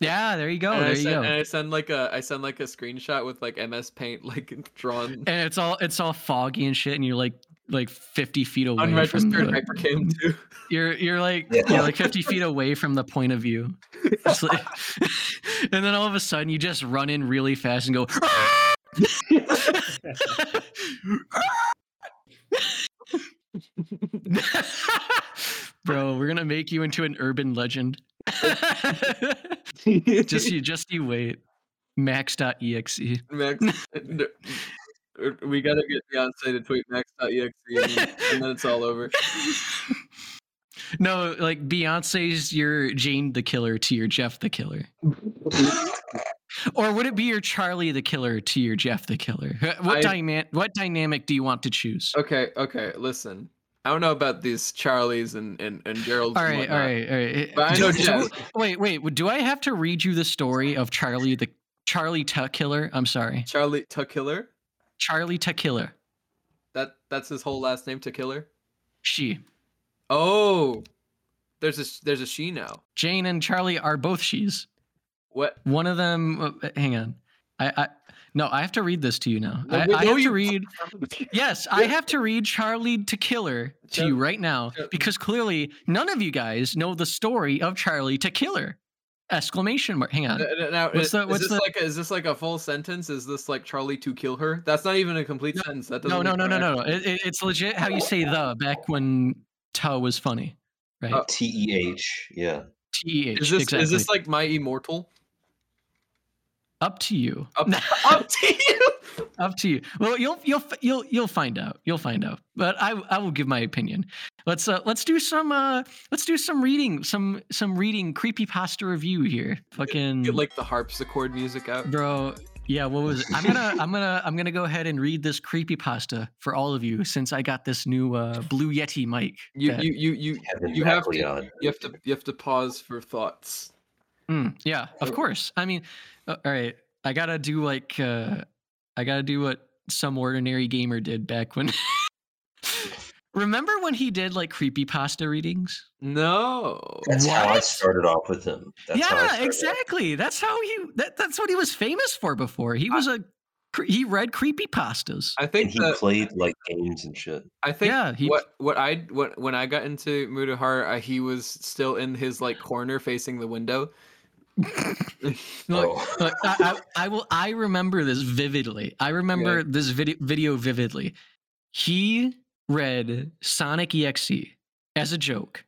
Yeah, there you go. And there I you send, go. And I send like a I send like a screenshot with like M S Paint like drawn. And it's all it's all foggy and shit, and you're like like fifty feet away. Unregistered from the, hypercam too. You're you're like yeah. you're like fifty feet away from the point of view. Like, and then all of a sudden you just run in really fast and go. Ah! Bro, we're gonna make you into an urban legend. just you just you wait. Max dot E X E. Max. We gotta get Beyonce to tweet max dot E X E and, and then it's all over. No, like Beyonce's your Jane the Killer to your Jeff the Killer. Or would it be your Charlie the Killer to your Jeff the Killer? What, I, dyna- what dynamic do you want to choose? Okay, okay, listen. I don't know about these Charlies and and, and Geralds. All right, and all right, all right. But I know do, Jeff. Do, wait, wait. Do I have to read you the story of Charlie the Charlie teh Killer? I'm sorry. Charlie teh Killer. Charlie teh Killer. That that's his whole last name, teh Killer. She. Oh, there's a there's a she now. Jane and Charlie are both she's. What? One of them. Hang on. I. I No, I have to read this to you now. No, I, no, I have you... to read. Yes, I have to read Charlie teh Killer to you right now because clearly none of you guys know the story of Charlie teh Killer! Exclamation mark! Hang on. Now, now, what's the, what's is this the... like? Is this like a full sentence? Is this like Charlie to kill her? That's not even a complete no, sentence. That doesn't. No, no, no, no, no, no. It, it, it's legit how you say the back when "ta" was funny, right? Oh. T E H. Yeah. T E H. Is this exactly. is this like My Immortal? Up to you. Up, up to you. Up to you. Well, you'll you'll you'll you'll find out. You'll find out. But I I will give my opinion. Let's uh, let's do some uh let's do some reading some some reading creepypasta review here. Fucking get like the harpsichord music out, bro. Yeah. What was it? I'm gonna I'm gonna I'm gonna go ahead and read this creepypasta for all of you since I got this new uh, Blue Yeti mic. You that... you you you you have to you have to you have to pause for thoughts. Mm, yeah, of course. I mean, uh, all right. I gotta do like uh, I gotta do what some ordinary gamer did back when. Remember when he did like creepypasta readings? No, that's what? How I started off with him. That's yeah, exactly. Off. That's how he. That, that's what he was famous for before. He was I, a he read creepypastas. I think and he that, played like games and shit. I think. Yeah, he, what what I what when I got into Mudahar, uh, he was still in his like corner facing the window. Look, oh. look, I, I, I will. I remember this vividly. I remember yeah. this video, video vividly. He read Sonic E X E as a joke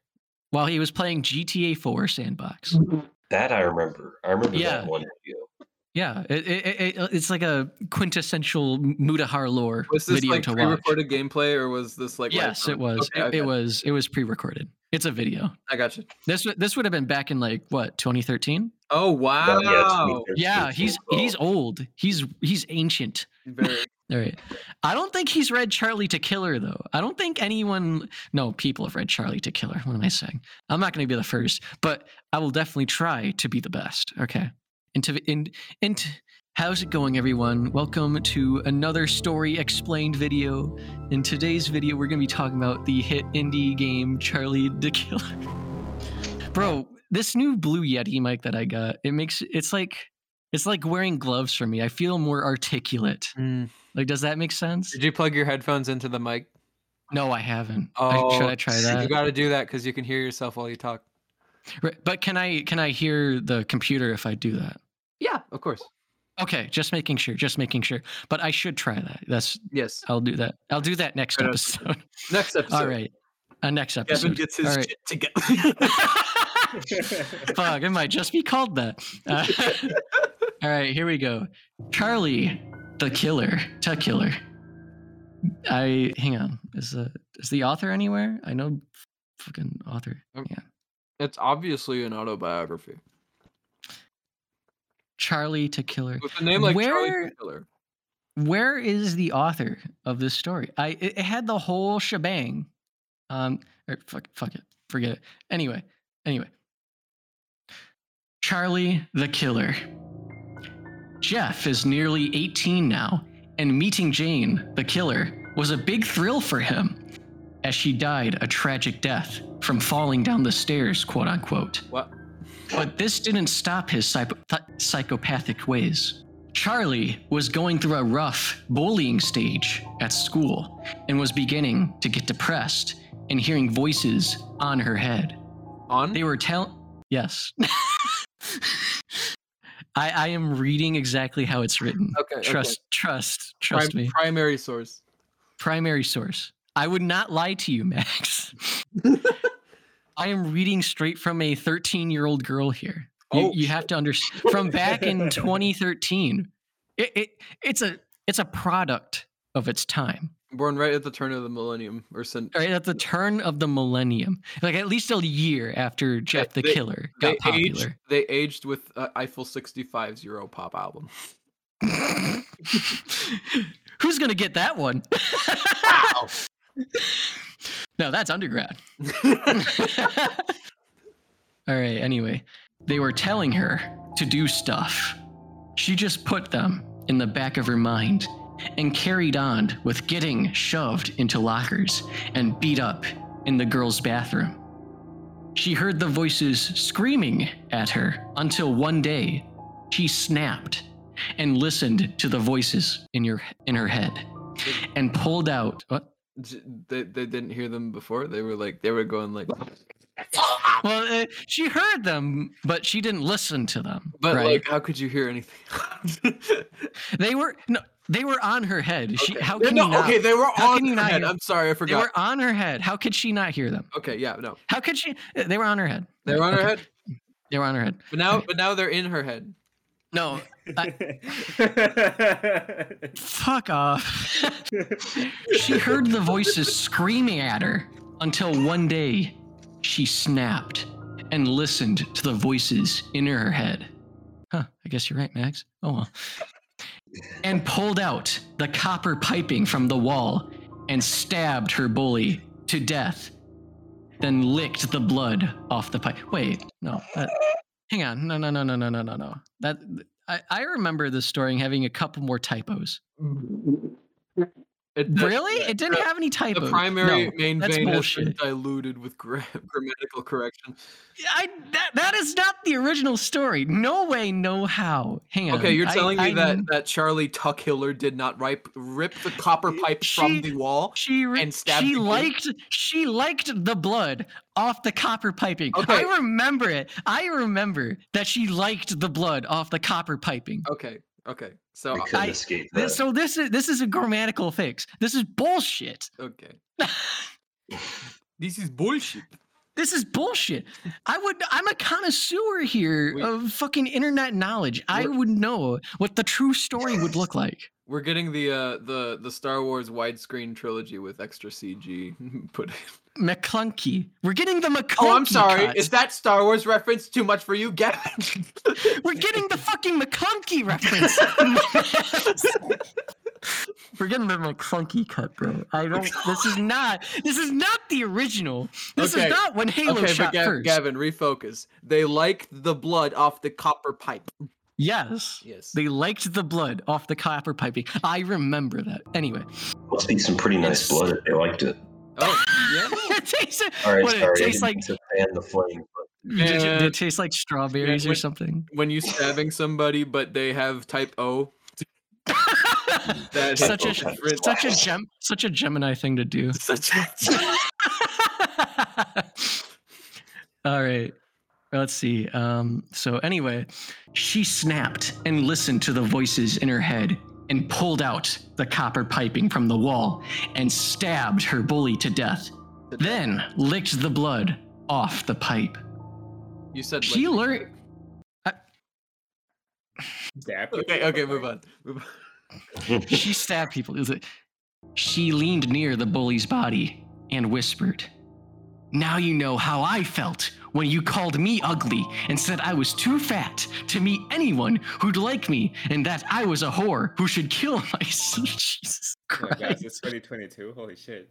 while he was playing G T A four Sandbox. That I remember. I remember yeah. that one video. Yeah, it, it, it, it's like a quintessential Mudahar lore was this video like to watch. Pre-recorded gameplay, or was this like? Yes, it was. Okay, it, okay. it was. It was pre-recorded. It's a video. I got you. This this would have been back in like what twenty thirteen. Oh wow! Yeah, yeah he's he's old. He's he's ancient. Very. All right. I don't think he's read Charlie teh Killer though. I don't think anyone. No, people have read Charlie teh Killer. What am I saying? I'm not going to be the first, but I will definitely try to be the best. Okay. Into in into. How's it going, everyone? Welcome to another Story Explained video. In today's video, we're going to be talking about the hit indie game Charlie teh Killer. Bro, this new Blue Yeti mic that I got, it makes it's like it's like wearing gloves for me. I feel more articulate. Mm. Like, does that make sense? Did you plug your headphones into the mic? No, I haven't. Oh, I, should I try that? You got to do that because you can hear yourself while you talk. Right, but can I can I hear the computer if I do that? Yeah, of course. Okay, just making sure, just making sure. But I should try that. That's yes. I'll do that. I'll do that next right episode. Up. Next episode. All right. Uh, next episode. Kevin gets his All right. shit together. Fuck, it might just be called that. Uh, all right, here we go. Charlie teh Killer. Teh Killer. I hang on. Is the is the author anywhere? I know fucking author. Yeah. It's obviously an autobiography. Charlie teh Killer. With a name like where, Charlie teh Killer. Where is the author of this story? I it, it had the whole shebang. Um, or fuck, fuck it, forget it. Anyway, anyway. Charlie teh Killer. Jeff is nearly eighteen now, and meeting Jane, the killer, was a big thrill for him, as she died a tragic death from falling down the stairs, quote unquote. What? But this didn't stop his psych- th- psychopathic ways. Charlie was going through a rough bullying stage at school and was beginning to get depressed and hearing voices on her head. On? They were telling... Yes. I, I am reading exactly how it's written. Okay. Trust, okay. trust, trust Prim- me. Primary source. Primary source. I would not lie to you, Max. I am reading straight from a thirteen-year-old girl here. You, oh. you have to understand. From back in twenty thirteen, it, it it's a it's a product of its time. Born right at the turn of the millennium, or since right at the turn of the millennium, like at least a year after Jeff the they, Killer got they popular. Aged, they aged with uh, Eiffel sixty-five's Euro Pop album. Who's gonna get that one? Wow. No, that's undergrad. All right, anyway, they were telling her to do stuff. She just put them in the back of her mind and carried on with getting shoved into lockers and beat up in the girls' bathroom. She heard the voices screaming at her until one day she snapped and listened to the voices in your in her head and pulled out. What? They, they didn't hear them before? They were like, they were going like... Well, uh, she heard them, but she didn't listen to them. But right? Like, how could you hear anything? They were no, they were on her head. Okay. She, how can no, you not? Okay, they were on her head. I'm sorry, I forgot. They were on her head. How could she not hear them? Okay, yeah, no. How could she? They were on her head. They were on okay. her head. They were on her head. But now, okay. but now they're in her head. No. I... Fuck off. She heard the voices screaming at her until one day she snapped and listened to the voices in her head. Huh, I guess you're right, Max. Oh well. And pulled out the copper piping from the wall and stabbed her bully to death. Then licked the blood off the pipe. Wait, no. That... Hang on. No, no, no, no, no, no, no, no. That I, I remember this story having a couple more typos. It really? It didn't have any typos. The primary no, main vein has been diluted with grammatical correction. I that, that is not the original story. No way, no how. Hang on. Okay, you're telling I, me I, that, that Charlie teh Killer did not rip, rip the copper pipe she, from the wall she, and stabbed she the liked kid? She liked the blood off the copper piping. Okay. I remember it. I remember that she liked the blood off the copper piping. Okay. Okay, so I, escape this, so this is this is a grammatical fix. This is bullshit. Okay, this is bullshit. This is bullshit. I would. I'm a connoisseur here we, of fucking internet knowledge. I would know what the true story would look like. We're getting the uh, the the Star Wars widescreen trilogy with extra C G put in. McClunky. We're getting the McClunky. Oh, I'm sorry. Cut. Is that Star Wars reference too much for you? Get it. We're getting the fucking McClunky reference. We're getting the McClunky cut, bro. I don't. This is not. This is not the original. This okay. is not when Halo okay, shot but Gav- first. Gavin, refocus. They liked the blood off the copper pipe. Yes. Yes. They liked the blood off the copper piping. I remember that. Anyway. Must be some pretty nice blood if they liked it. Oh, yeah. It tastes. All right, what, sorry, it tastes like to fan the flame. But... Yeah. Did, you, did it taste like strawberries yeah, when, or something? When you're stabbing somebody, but they have type O. That's such a such a gem such a Gemini thing to do. Such a... All right. Let's see. Um, so anyway, she snapped and listened to the voices in her head and pulled out the copper piping from the wall and stabbed her bully to death. Then licked the blood off the pipe. You said she like- learned. I- okay, okay, move on. Move on. She stabbed people. She leaned near the bully's body and whispered, "Now you know how I felt when you called me ugly and said I was too fat to meet anyone who'd like me and that I was a whore who should kill myself." Jesus Christ. Oh my gosh, it's twenty twenty-two? Holy shit.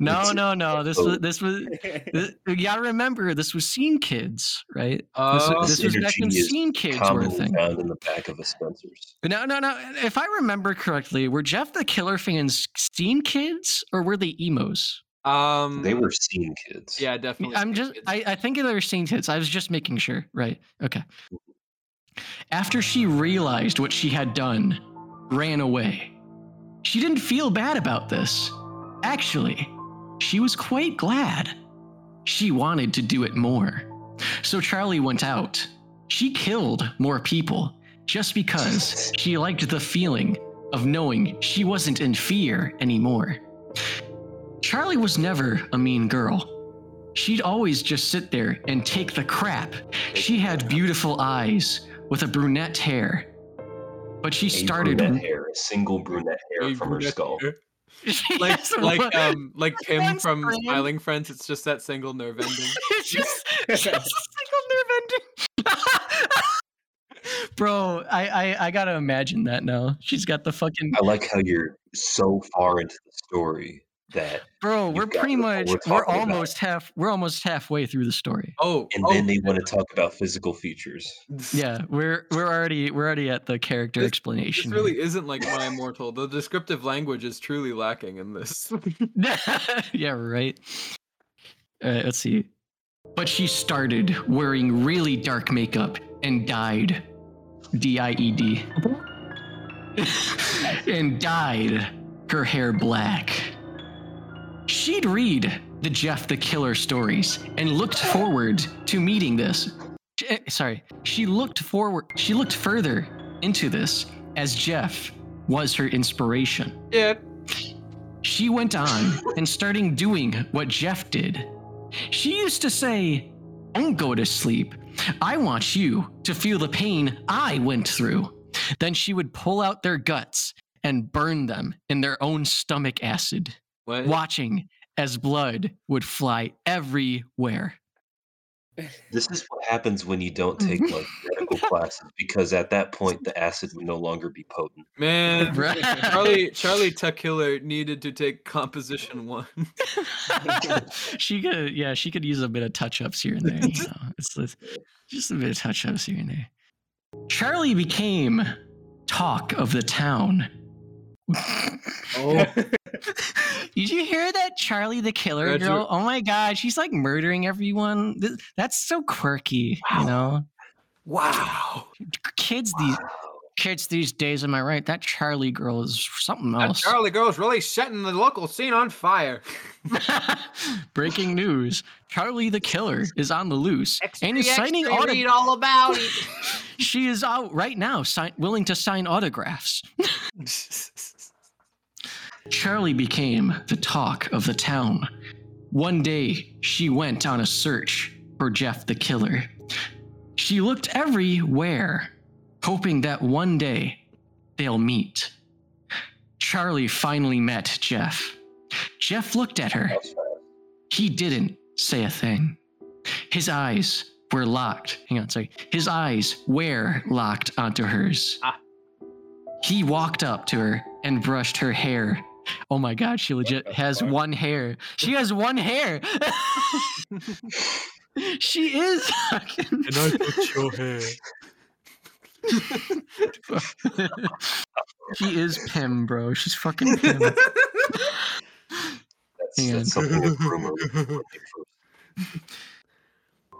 No, no, no, no. This was, this was, this, you gotta remember, this was Scene Kids, right? Uh, this, this was back when Scene Kids were a thing. Found in the back of a Spencer's. No, no, no. If I remember correctly, were Jeff the Killer fans Scene Kids or were they emos? Um, they were Scene Kids. Yeah, definitely. I'm just I, I think they were Scene Kids. I was just making sure. Right. Okay. After she realized what she had done, ran away. She didn't feel bad about this. Actually, she was quite glad. She wanted to do it more. So Charlie went out. She killed more people just because she liked the feeling of knowing she wasn't in fear anymore. Charlie was never a mean girl. She'd always just sit there and take the crap. She had beautiful eyes with a brunette hair. But she a started brunette hair, a single brunette hair from brunette her skull. Like like um like Pim from friend. Smiling Friends, it's just that single nerve ending. It's just, just a single nerve ending. Bro, I, I I gotta imagine that now. She's got the fucking I like how you're so far into the story that bro we're pretty much we're, we're almost about. half we're almost halfway through the story oh and oh, then they yeah. want to talk about physical features. yeah we're we're already we're already at the character this, explanation. This really isn't like My Immortal. The descriptive language is truly lacking in this. Yeah, right. All right, let's see. But she started wearing really dark makeup and died. D I E D And dyed her hair black. She'd read the Jeff the Killer stories and looked forward to meeting this. She, sorry, she looked forward. She looked further into this as Jeff was her inspiration. Yeah. She went on and starting doing what Jeff did. She used to say, "Don't go to sleep. I want you to feel the pain I went through." Then she would pull out their guts and burn them in their own stomach acid. What? Watching as blood would fly everywhere. This is what happens when you don't take like medical classes, because at that point the acid would no longer be potent. Man, right. Charlie Charlie teh Killer needed to take composition one. She could, yeah, she could use a bit of touch-ups here and there. You know? It's, it's just a bit of touch-ups here and there. Charlie became talk of the town. Oh. Did you hear that Charlie the Killer That's girl? Her. Oh my god, she's like murdering everyone. That's so quirky, wow. you know? Wow. Kids wow. these kids these days, am I right? That Charlie girl is something else. That Charlie girl's really setting the local scene on fire. Breaking news. Charlie the Killer is on the loose. X-ray, and is signing autographs. Read all about it. She is out right now sign- willing to sign autographs. Charlie became the talk of the town. One day, she went on a search for Jeff the Killer. She looked everywhere, hoping that one day they'll meet. Charlie finally met Jeff. Jeff looked at her. He didn't say a thing. His eyes were locked. Hang on a second. His eyes were locked onto hers. Ah. He walked up to her and brushed her hair. Oh my god, she legit has one hair. She has one hair. She is. And I put your hair. She is Pim, bro. She's fucking Pim. That's, that's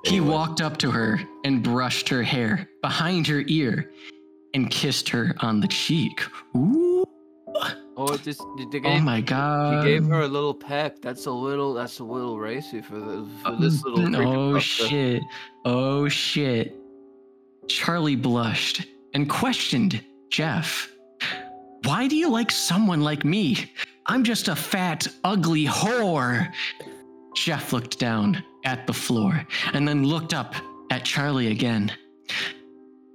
he walked up to her and brushed her hair behind her ear and kissed her on the cheek. Ooh. Oh, just, gave, oh my god! He gave her a little peck. That's a little. That's a little racy for, the, for this little. Oh, oh shit! Oh shit! Charlie blushed and questioned Jeff. Why do you like someone like me? I'm just a fat, ugly whore. Jeff looked down at the floor and then looked up at Charlie again.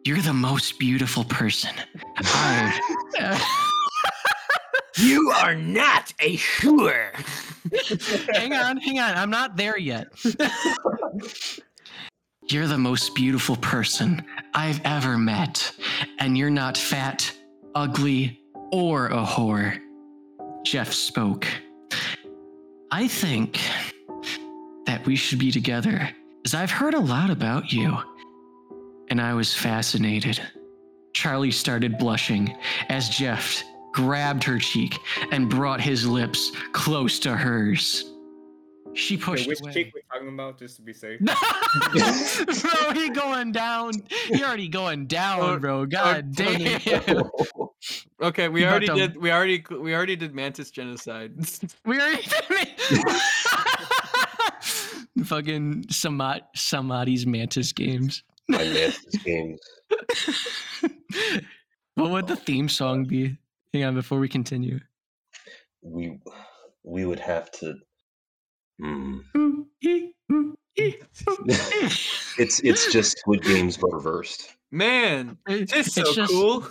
You're the most beautiful person. I. You are not a whore. hang on, hang on. I'm not there yet. You're the most beautiful person I've ever met, and you're not fat, ugly, or a whore. Jeff spoke. I think that we should be together, as I've heard a lot about you, and I was fascinated. Charlie started blushing as Jeff grabbed her cheek and brought his lips close to hers. She pushed Wait, which away. Which cheek we're talking about, just to be safe? Bro, he going down. He already going down, bro. God damn. Okay, we already to... did. We already. We already did Mantis genocide. We already did. Fucking Samat Samati's Mantis games. My Mantis games. What would the theme song be? Hang on, before we continue. We we would have to. Mm. it's it's just Squid Games but reversed. Man, it's, it's so just... cool.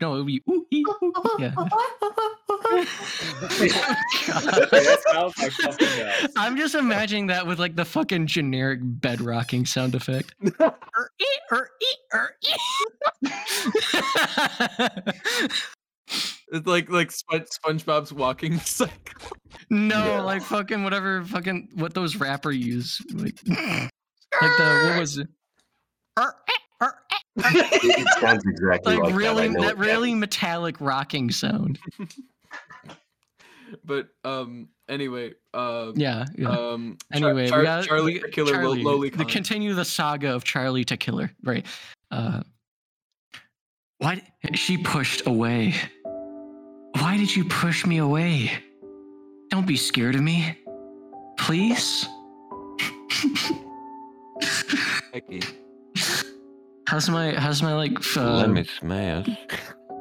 No, it would be. Yeah. I'm just imagining that with like the fucking generic bed rocking sound effect. It's like like Sp- SpongeBob's walking cycle. No, yeah. like fucking whatever fucking what those rappers use. Like, like the what was it? It sounds exactly like, like really that, that really metallic rocking sound. But um anyway, uh yeah, yeah. um Char- anyway, Char- yeah, Charlie teh Killer Charlie, Lowly Con. To continue the saga of Charlie teh Killer, right? Uh Why did she pushed away? Why did you push me away? Don't be scared of me, please. Okay. How's my how's my like? Uh, Let me smash.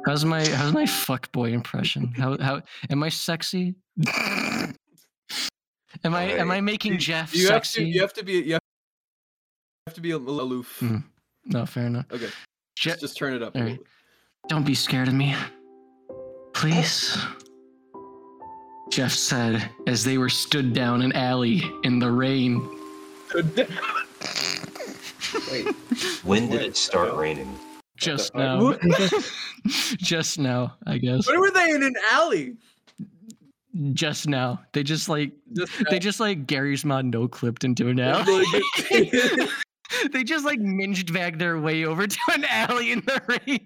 How's my how's my fuckboy impression? How how am I sexy? am I right. am I making Jeff you sexy? Have to, you have to be you have to be aloof. Mm. No, fair enough. Okay. Just, just turn it up. Right. Don't be scared of me, please. Jeff said as they were stood down an alley in the rain. Wait, when did it start raining? Just now. Just now, I guess. When were they in an alley? Just now. They just like just they just like Gary's mod no clipped into an alley. They just like minged back their way over to an alley in the rain.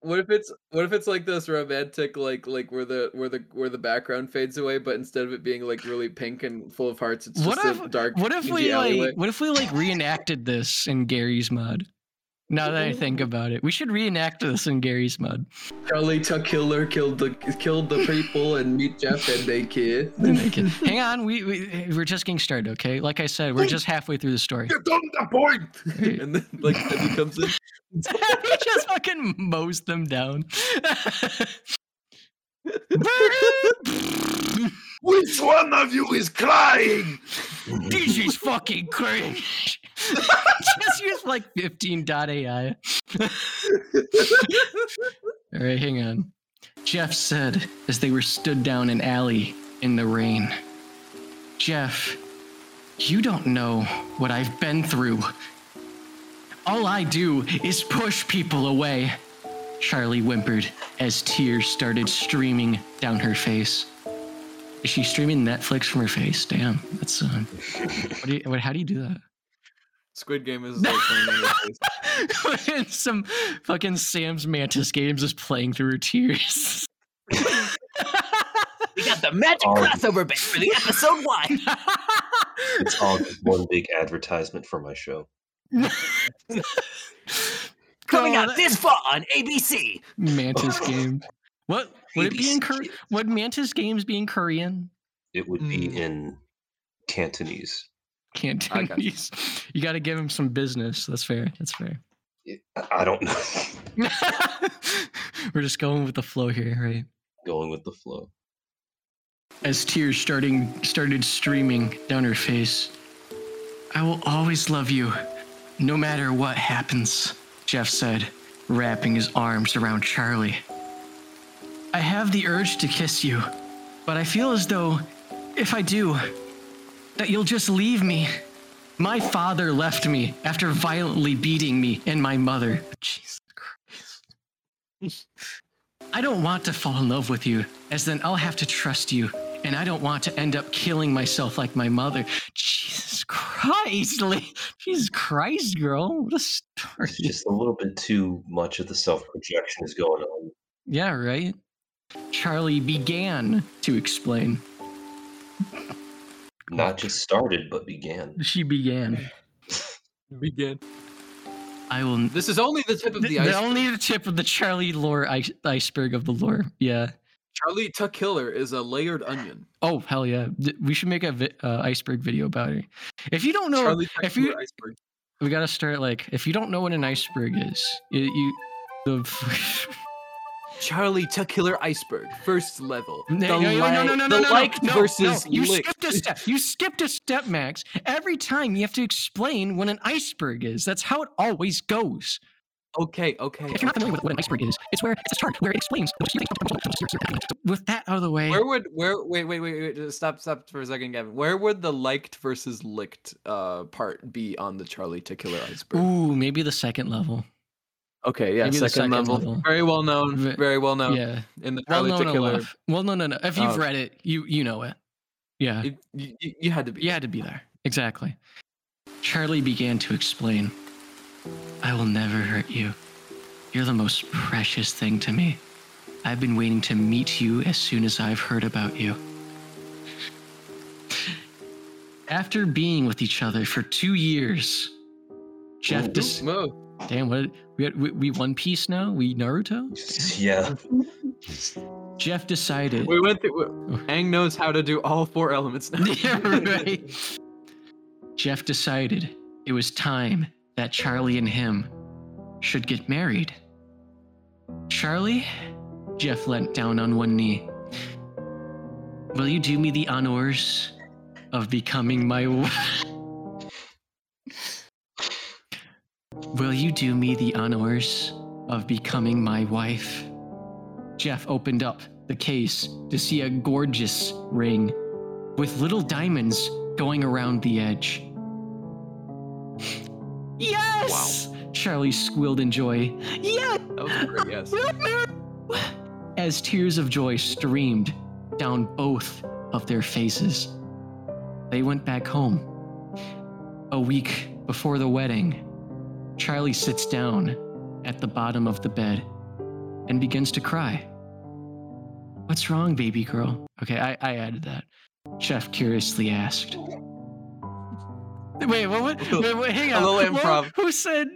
What if it's what if it's like this romantic like like where the where the where the background fades away, but instead of it being like really pink and full of hearts, it's what just if, a dark. What if we alleyway. like what if we like reenacted this in Gary's mod? Now that I think about it, we should reenact this in Gary's mod. Charlie teh Killer killed the killed the people and meet Jeff and they kid. Hang on, we, we we're just getting started, okay? Like I said, we're just halfway through the story. Get on the point. Right. And then like then he comes in. He just fucking mows them down. Which one of you is crying? This is fucking cringe. Just use like fifteen dot A I. All right, hang on. Jeff said as they were stood down an alley in the rain. Jeff, you don't know what I've been through. All I do is push people away. Charlie whimpered as tears started streaming down her face. Is she streaming Netflix from her face? Damn, that's uh, what do you, what, how do you do that? Squid Game is like playing some fucking Sam's Mantis games is playing through her tears. We got the magic all crossover bit for the episode one. It's all one big advertisement for my show. Coming out this fall on A B C. Mantis game. What would it be in Korean? Would Mantis games be in Korean? It would be mm. in Cantonese. Cantonese. Got you. You got to give him some business. That's fair. That's fair. I don't know. We're just going with the flow here, right? Going with the flow. As tears starting started streaming down her face, I will always love you, no matter what happens, Jeff said, wrapping his arms around Charlie. I have the urge to kiss you, but I feel as though, if I do, that you'll just leave me. My father left me after violently beating me and my mother. Jesus Christ. I don't want to fall in love with you, as then I'll have to trust you, and I don't want to end up killing myself like my mother. Jesus Christ. Jesus Christ, girl. What a story. It's just a little bit too much of the self-projection is going on. Yeah, right? Charlie began to explain. Not just started, but began. She began. Began. I will. This is only the tip of the, the iceberg. Only the tip of the Charlie lore ice, iceberg of the lore. Yeah. Charlie teh Killer is a layered onion. Oh hell yeah! We should make a vi- uh, iceberg video about it. If you don't know, Charlie if you iceberg. We gotta start like if you don't know what an iceberg is, you, you the. Charlie teh Killer iceberg first level. No, the no, no, no, no, no, no, like no, versus no. You lick. skipped a step. You skipped a step, Max. Every time you have to explain what an iceberg is. That's how it always goes. Okay, okay. If you're not familiar with what an iceberg is, it's where it's a chart where it explains. With that out of the way, where would where wait wait wait wait stop stop for a second, Gavin. Where would the liked versus licked uh part be on the Charlie teh Killer iceberg? Ooh, maybe the second level. Okay, yeah, second, second level. level. Very well known, very well known. Yeah. In the Charlie well, teh Killer. Well, no, no, no. If you've oh. read it, you you know it. Yeah. It, you, you had to be. You had to be there. Exactly. Charlie began to explain. I will never hurt you. You're the most precious thing to me. I've been waiting to meet you as soon as I've heard about you. After being with each other for two years, Jeff... Ooh, dis- whoa. Damn, what... We, had, we we One Piece now? We Naruto? Yeah. Jeff decided... We went through... Aang knows how to do all four elements now. Yeah, right. Jeff decided it was time that Charlie and him should get married. Charlie... Jeff leant down on one knee. Will you do me the honors of becoming my wife? Will you do me the honors of becoming my wife? Jeff opened up the case to see a gorgeous ring with little diamonds going around the edge. Yes! Wow. Charlie squealed in joy. Yes! That was a great yes. As tears of joy streamed down both of their faces, they went back home. A week before the wedding, Charlie sits down at the bottom of the bed and begins to cry. What's wrong, baby girl? Okay, I, I added that. Jeff curiously asked. Wait, what? what wait, wait, hang on. A little improv. Who said...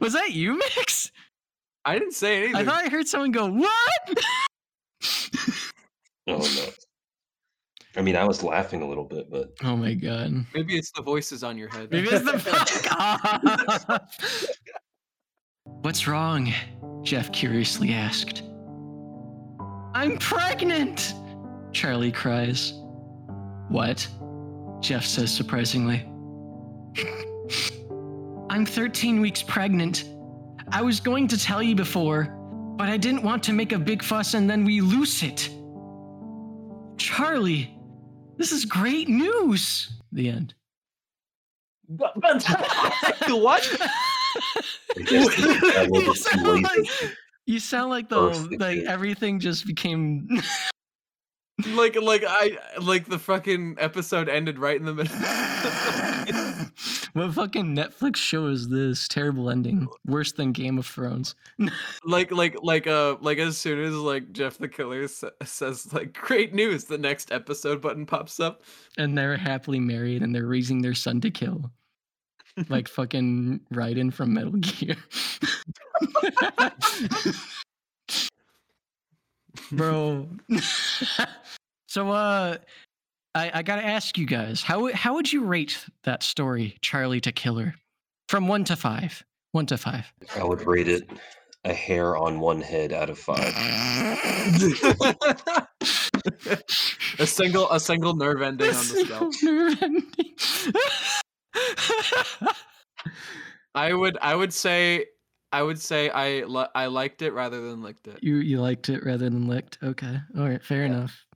Was that you, Mix? I didn't say anything. I thought I heard someone go, what? Oh, no. I mean, I was laughing a little bit, but... Oh, my God. Maybe it's the voices on your head. Maybe it's the... Fuck off! What's wrong? Jeff curiously asked. I'm pregnant! Charlie cries. What? Jeff says surprisingly. I'm thirteen weeks pregnant. I was going to tell you before, but I didn't want to make a big fuss and then we lose it. Charlie, this is great news. The end. What? you, sound like, you sound like the like everything just became like like I like the fucking episode ended right in the middle. What fucking Netflix show is this? Terrible ending, worse than Game of Thrones. like, like, like, uh, like as soon as like Jeff the Killer s- says like great news, the next episode button pops up, and they're happily married and they're raising their son to kill, like fucking Raiden from Metal Gear. Bro. So, uh. I, I gotta ask you guys, how how would you rate that story, Charlie teh Killer, from one to five? One to five. I would rate it a hair on one head out of five. a single a single nerve ending a on the scalp. Nerve ending. I would I would say I would say I li- I liked it rather than licked it. You you liked it rather than licked. Okay, all right, fair yeah. enough.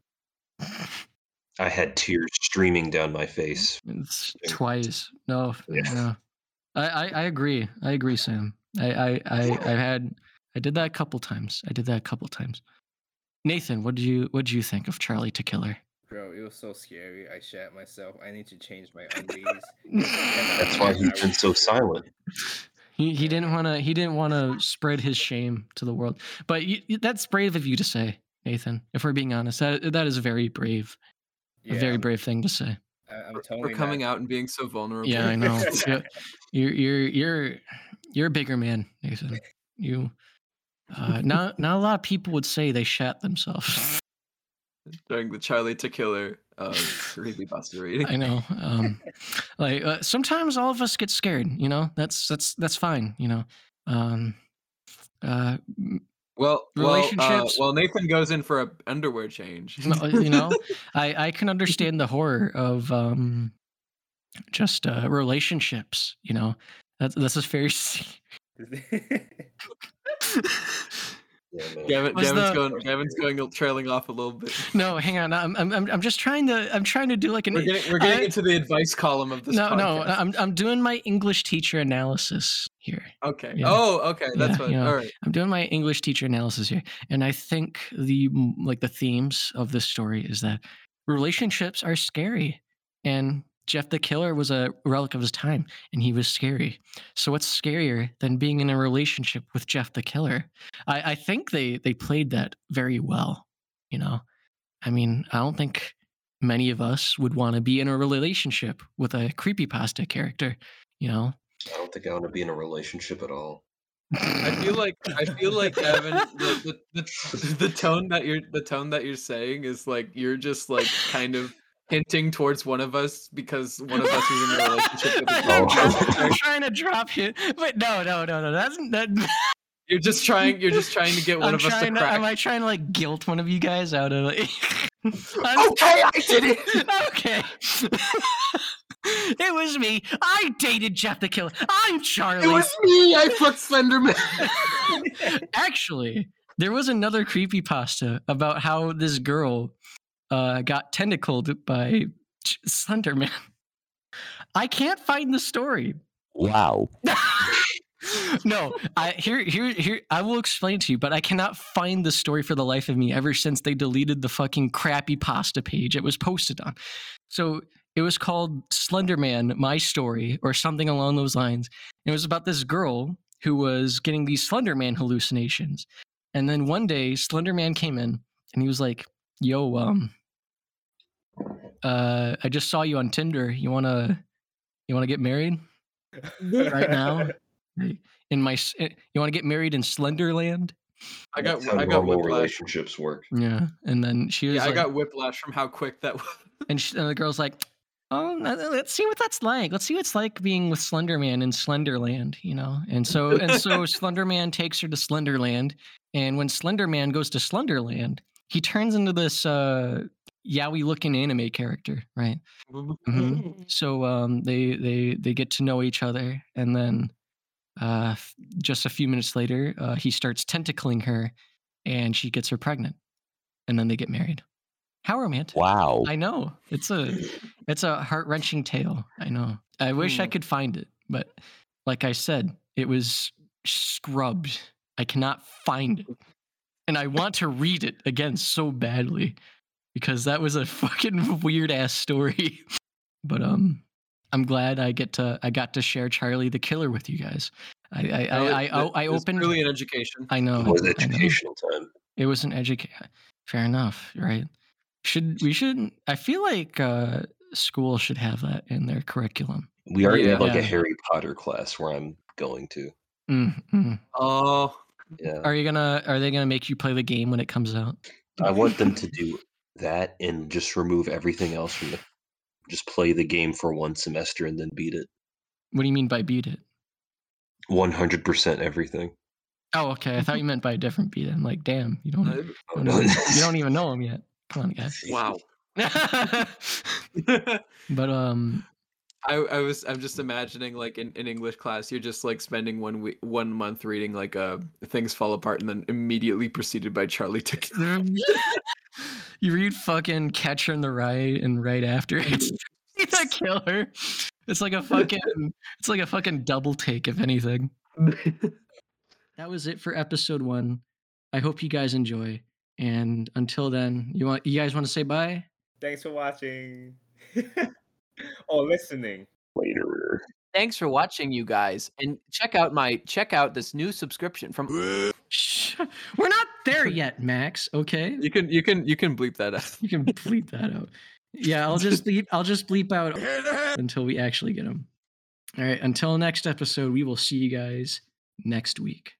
I had tears streaming down my face. It's twice. No, yeah. no. I, I, I agree. I agree, Sam. I, I, I, I had, I did that a couple times. I did that a couple times. Nathan, what did you, what did you think of Charlie teh Killer? Bro, it was so scary. I shat myself. I need to change my undies. That's why he's been so silent. He, he didn't want to, he didn't want to spread his shame to the world. But you, that's brave of you to say, Nathan, if we're being honest. That, that is very brave. Yeah, a very I'm, brave thing to say. I'm totally for coming not... out and being so vulnerable. Yeah, I know. You're you're you're you're a bigger man, Nathan. You uh, not not a lot of people would say they shat themselves during the Charlie teh Killer uh, creepypasta reading. I know. Um, like uh, sometimes all of us get scared. You know, that's that's that's fine. You know. Um, uh, Well, well, uh, well, Nathan goes in for a underwear change. You know, I, I can understand the horror of um, just uh, relationships. You know, that's that's a fair. Yeah, Gavin, Gavin's the... going. Gavin's going trailing off a little bit. No, hang on. I'm I'm I'm just trying to. I'm trying to do like an. We're getting, we're getting I, into the advice column of this. No, podcast. no. I'm I'm doing my English teacher analysis here. Okay. Yeah. Oh, okay. That's yeah, what. You know, all right. I'm doing my English teacher analysis here, and I think the like the themes of this story is that relationships are scary, and Jeff the Killer was a relic of his time, and he was scary. So what's scarier than being in a relationship with Jeff the Killer? I, I think they, they played that very well, you know? I mean, I don't think many of us would want to be in a relationship with a creepypasta character, you know? I don't think I want to be in a relationship at all. I feel like I feel like Evan, the, the, the, the tone that you're the tone that you're saying is like you're just like kind of hinting towards one of us because one of us is in a relationship with the I'm, trying, I'm trying to drop you. But no, no, no, no. That's that. You're just trying. You're just trying to get one I'm of us to crack. To, am I trying to like guilt one of you guys out of it? I'm, okay, I did it. Okay. It was me. I dated Jeff the Killer. I'm Charlie. It was me. I fucked Slenderman. Actually, there was another creepypasta about how this girl Uh, got tentacled by Slenderman. I can't find the story. Wow. No, I here here here. I will explain to you, but I cannot find the story for the life of me. Ever since they deleted the fucking crappy pasta page it was posted on, so it was called Slenderman: My Story or something along those lines. And it was about this girl who was getting these Slenderman hallucinations, and then one day Slenderman came in and he was like, "Yo, um." Uh, I just saw you on Tinder. You wanna, you wanna get married right now? In my, you wanna get married in Slenderland? I got, I got whiplash. Relationships work. Yeah, and then she was. Yeah, like, I got whiplash from how quick that was. And, she, and the girl's like, "Oh, let's see what that's like. Let's see what's like being with Slenderman in Slenderland, you know." And so, and so, Slenderman takes her to Slenderland, and when Slenderman goes to Slenderland, he turns into this uh, yaoi-looking anime character, right? Mm-hmm. So um, they they they get to know each other, and then uh, f- just a few minutes later, uh, he starts tentacling her, and she gets her pregnant, and then they get married. How romantic! Wow, I know it's a it's a heart-wrenching tale. I know. I wish mm. I could find it, but like I said, it was scrubbed. I cannot find it. And I want to read it again so badly because that was a fucking weird ass story. But um, I'm glad I get to I got to share Charlie the Killer with you guys. I I I, I, I, I opened really an education. I know it was an educational time. It was an education. Fair enough, right? Should we should I feel like uh, school should have that in their curriculum. We already yeah. have like yeah. a Harry Potter class where I'm going to. Mm-hmm. Oh. Yeah. Are you gonna? Are they gonna make you play the game when it comes out? I want them to do that and just remove everything else from it. Just play the game for one semester and then beat it. What do you mean by beat it? One hundred percent everything. Oh, okay. I thought you meant by a different beat it. I'm like, damn, you don't, you don't, even, you don't even know him yet. Come on, guys. Wow. But um. I, I was I'm just imagining like in, in English class you're just like spending one week one month reading like uh Things Fall Apart and then immediately preceded by Charlie teh Killer. You read fucking Catcher in the Rye and right after it's the Killer. It's like a fucking it's like a fucking double take if anything. That was it for episode one. I hope you guys enjoy, and until then, you want you guys want to say bye? Thanks for watching. Oh, listening later. Thanks for watching, you guys, and check out my check out this new subscription from. We're not there yet, Max. Okay. You can you can you can bleep that out. You can bleep that out. Yeah, I'll just bleep, I'll just bleep out until we actually get them. All right. Until next episode, we will see you guys next week.